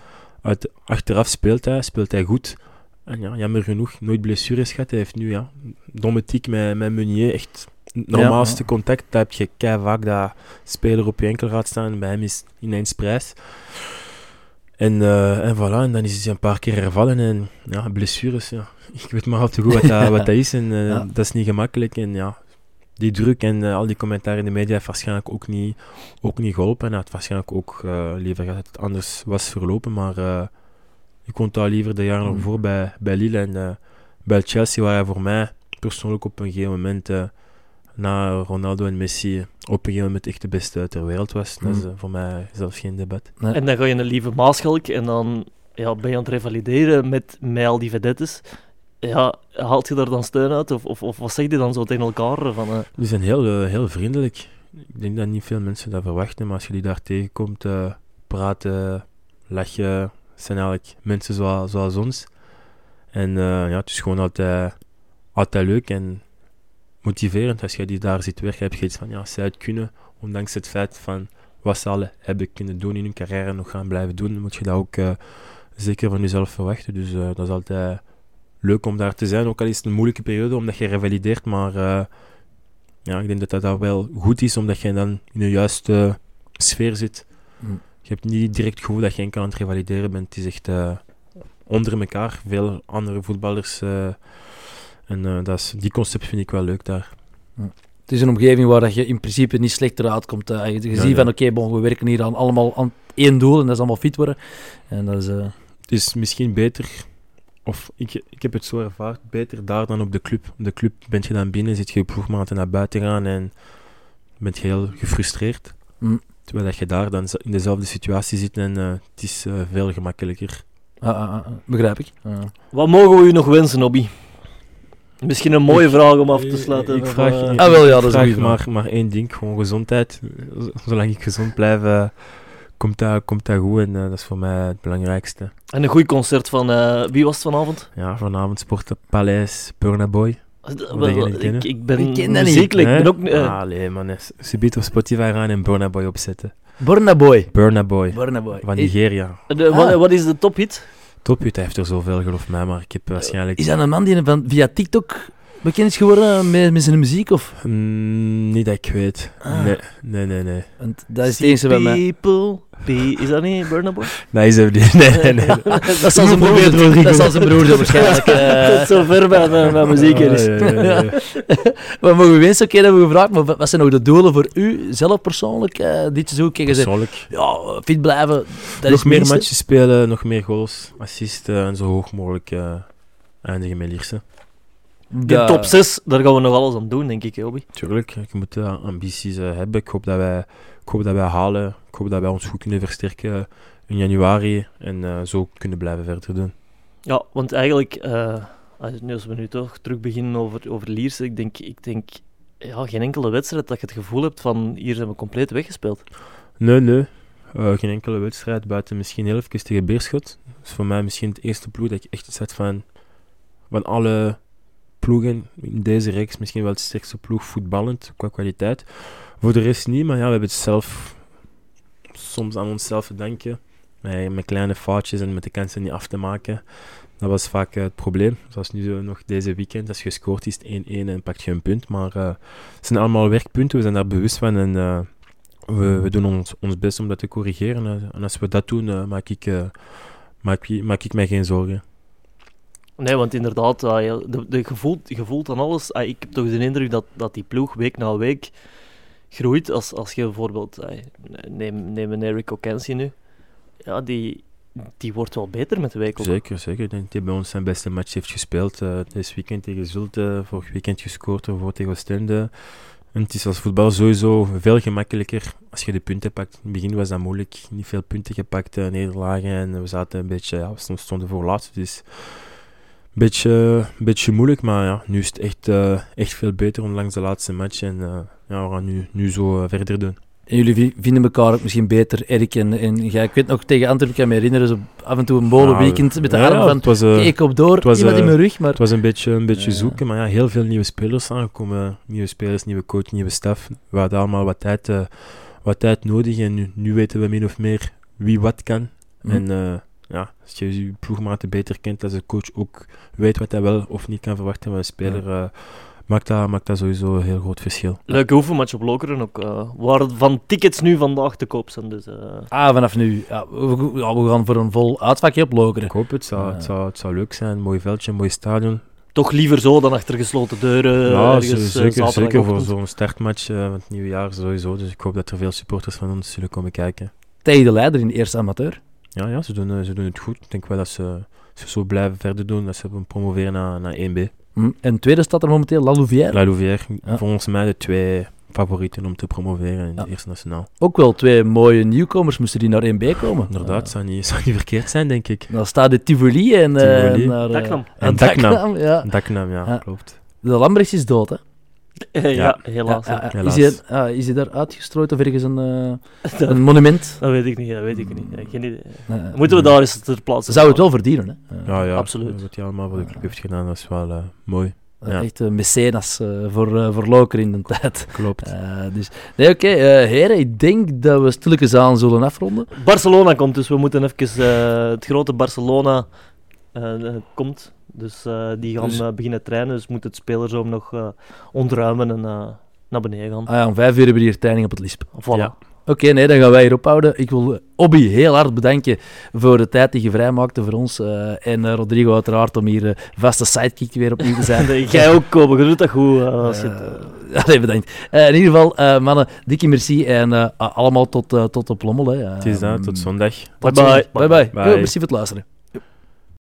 achteraf speelt hij goed. En ja, jammer genoeg, nooit blessures gehad. Hij heeft nu, domme tik met Meunier, echt normaalste contact. Daar heb je vaak dat speler op je enkel gaat staan en bij hem is ineens prijs. En voilà, en dan is hij een paar keer hervallen en blessures. Ja. Ik weet maar al te goed wat dat is en dat is niet gemakkelijk. En die druk en al die commentaar in de media heeft waarschijnlijk ook niet geholpen. En had waarschijnlijk ook liever dat het anders was verlopen, maar... ik kon daar liever de jaren nog voor bij Lille en bij Chelsea, waar hij voor mij persoonlijk op een gegeven moment na Ronaldo en Messi op een gegeven moment echt de beste ter wereld was. Dat is voor mij zelfs geen debat. Nee. En dan ga je een lieve maaschalk en dan ben je aan het revalideren met al die vedettes. Ja, haalt je daar dan steun uit of wat zeg je dan zo tegen elkaar? Van, Die zijn heel vriendelijk. Ik denk dat niet veel mensen dat verwachten, maar als je die daar tegenkomt, praten, lachen... Het zijn eigenlijk mensen zoals ons. En het is gewoon altijd leuk en motiverend. Als je die daar ziet werken, heb je iets van, zij het kunnen. Ondanks het feit van wat ze al hebben kunnen doen in hun carrière nog gaan blijven doen, moet je dat ook zeker van jezelf verwachten. Dus dat is altijd leuk om daar te zijn. Ook al is het een moeilijke periode, omdat je revalideert. Maar ik denk dat wel goed is, omdat je dan in de juiste sfeer zit. Je hebt niet direct het gevoel dat je enkel aan het revalideren bent. Het is echt onder elkaar, veel andere voetballers. Die concept vind ik wel leuk daar. Ja. Het is een omgeving waar je in principe niet slechter uitkomt. Je ziet van we werken hier allemaal aan één doel en dat is allemaal fit worden. En dat is, het is misschien beter, of ik heb het zo ervaard, beter daar dan op de club. Op de club ben je dan binnen, zit je ploegmaten naar buiten gaan en ben je heel gefrustreerd. Terwijl je daar dan in dezelfde situatie zit en het is veel gemakkelijker. Begrijp ik. Wat mogen we u nog wensen, Obbi? Misschien een mooie vraag om af te sluiten. Ik vraag maar één ding, gewoon gezondheid. Zolang ik gezond blijf, komt dat goed en dat is voor mij het belangrijkste. En een goed concert van, wie was het vanavond? Ja, vanavond Sporten Paleis, Burnaboy. Ik ben muziekelijk. Ik ben ook... Allee, man. Subiet op Spotify gaan en Burna Boy opzetten. Burna Boy. Van Nigeria. Wat is de tophit? Tophit, hij heeft er zoveel, geloof mij, maar ik heb waarschijnlijk... Is dat een man die via TikTok bekend is geworden met zijn muziek? Of? Niet dat ik weet. Nee. Want dat is het enige bij mij. Is dat niet Burna Boy? Nee, is dat niet. Nee. Dat zal zijn broer zo waarschijnlijk. Tot zover mijn muziek er is. We mogen wensen, oké, dat hebben we gevraagd, maar wat zijn nog de doelen voor u zelf persoonlijk? Dit seizoen persoonlijk? Fit blijven. Dat nog is meer matches spelen, nog meer goals, assisten en zo hoog mogelijk eindigen met Lierse. De top 6, daar gaan we nog alles aan doen, denk ik, Obbi. Tuurlijk, je moet ambities hebben. Ik hoop dat wij halen. Ik hoop dat wij ons goed kunnen versterken in januari en zo kunnen blijven verder doen. Ja, want eigenlijk, als we nu toch terug beginnen over Lierse, ik denk, geen enkele wedstrijd dat je het gevoel hebt van hier zijn we compleet weggespeeld. Nee. Geen enkele wedstrijd, buiten misschien heel even tegen Beerschot. Dat is voor mij misschien het eerste ploeg dat ik echt zet van alle... ploegen in deze reeks misschien wel de sterkste ploeg voetballend qua kwaliteit. Voor de rest niet, maar we hebben het zelf soms aan onszelf te danken. Met kleine foutjes en met de kansen niet af te maken. Dat was vaak het probleem. Zoals nu nog deze weekend. Als je scoort is het 1-1 en pakt je een punt. Maar het zijn allemaal werkpunten. We zijn daar bewust van en we doen ons best om dat te corrigeren. En als we dat doen, maak ik mij geen zorgen. Nee, want inderdaad, je voelt aan alles. Ik heb toch de indruk dat die ploeg week na week groeit. Als je bijvoorbeeld, neem een Eric Okensie nu. Ja, die wordt wel beter met de week ook. Zeker. Ik denk dat hij bij ons zijn beste match heeft gespeeld. Dit weekend tegen Zulte, vorig weekend gescoord ervoor tegen Oostende. En het is als voetbal sowieso veel gemakkelijker als je de punten pakt. In het begin was dat moeilijk. Niet veel punten gepakt, nederlagen. En we zaten een beetje, we stonden voor laatst, dus... Beetje moeilijk, maar ja, nu is het echt veel beter ondanks de laatste match. En ja, we gaan nu zo verder doen. En jullie vinden elkaar ook misschien beter, Erik en jij. Ik weet nog, tegen Antwerpen, kan me herinneren, zo af en toe een molenweekend met de arm van, ik op door, iemand in mijn rug. Maar... Het was een beetje zoeken, maar ja, heel veel nieuwe spelers aangekomen. Nieuwe spelers, nieuwe coach, nieuwe staf. We hadden allemaal wat tijd nodig en nu weten we min of meer wie wat kan. En ja, als je je ploegmaten beter kent, als de coach ook weet wat hij wel of niet kan verwachten van een speler... Maakt dat sowieso een heel groot verschil. Leuke oefenmatch op Lokeren ook. Waarvan tickets nu vandaag te koop zijn. Dus, vanaf nu. Ja, we gaan voor een vol uitvakje op Lokeren. Ik hoop het. Het zou leuk zijn. Mooi veldje, mooi stadion. Toch liever zo dan achter gesloten deuren. Ja, zeker voor zo'n startmatch van het nieuwe jaar sowieso. Dus ik hoop dat er veel supporters van ons zullen komen kijken. Tegen de leider in de eerste amateur. Ja ze doen het goed. Ik denk wel dat ze zo blijven verder doen. Dat ze promoveren naar 1B. En tweede staat er momenteel La Louvière. Volgens mij de twee favorieten om te promoveren in de Eerste Nationaal. Ook wel twee mooie nieuwkomers, moesten die naar 1B komen. Inderdaad, zou niet verkeerd zijn, denk ik. Dan staat de Tivoli en Daknam. Ja, klopt. De Lambrechts is dood, hè? Ja, helaas. Helaas. Is hij daar uitgestrooid of ergens een monument? Dat weet ik niet. Geen idee. Moeten we daar eens ter plaatse? Zou het wel verdienen, hè? Ja, absoluut. Wat hij allemaal voor de club heeft gedaan, dat is wel mooi. Ja. Echt mecenas voor Loker in de tijd. Klopt. Heren, ik denk dat we stilletjes aan zullen afronden. Barcelona komt, dus we moeten even... het grote Barcelona komt... Dus die gaan beginnen trainen, dus moet het spelersroom nog ontruimen en naar beneden gaan. Om 5:00 hebben we hier training op het Lisp. Voilà. Ja. Oké, dan gaan wij hier ophouden. Ik wil Obbi heel hard bedanken voor de tijd die je vrijmaakte voor ons. En Rodrigo uiteraard om hier vaste sidekick weer opnieuw te zijn. Jij ook komen, je doet dat goed. Bedankt. In ieder geval, mannen, dikke merci en allemaal tot op Lommel. Het is dat, tot zondag. Bye bye. Merci voor het luisteren.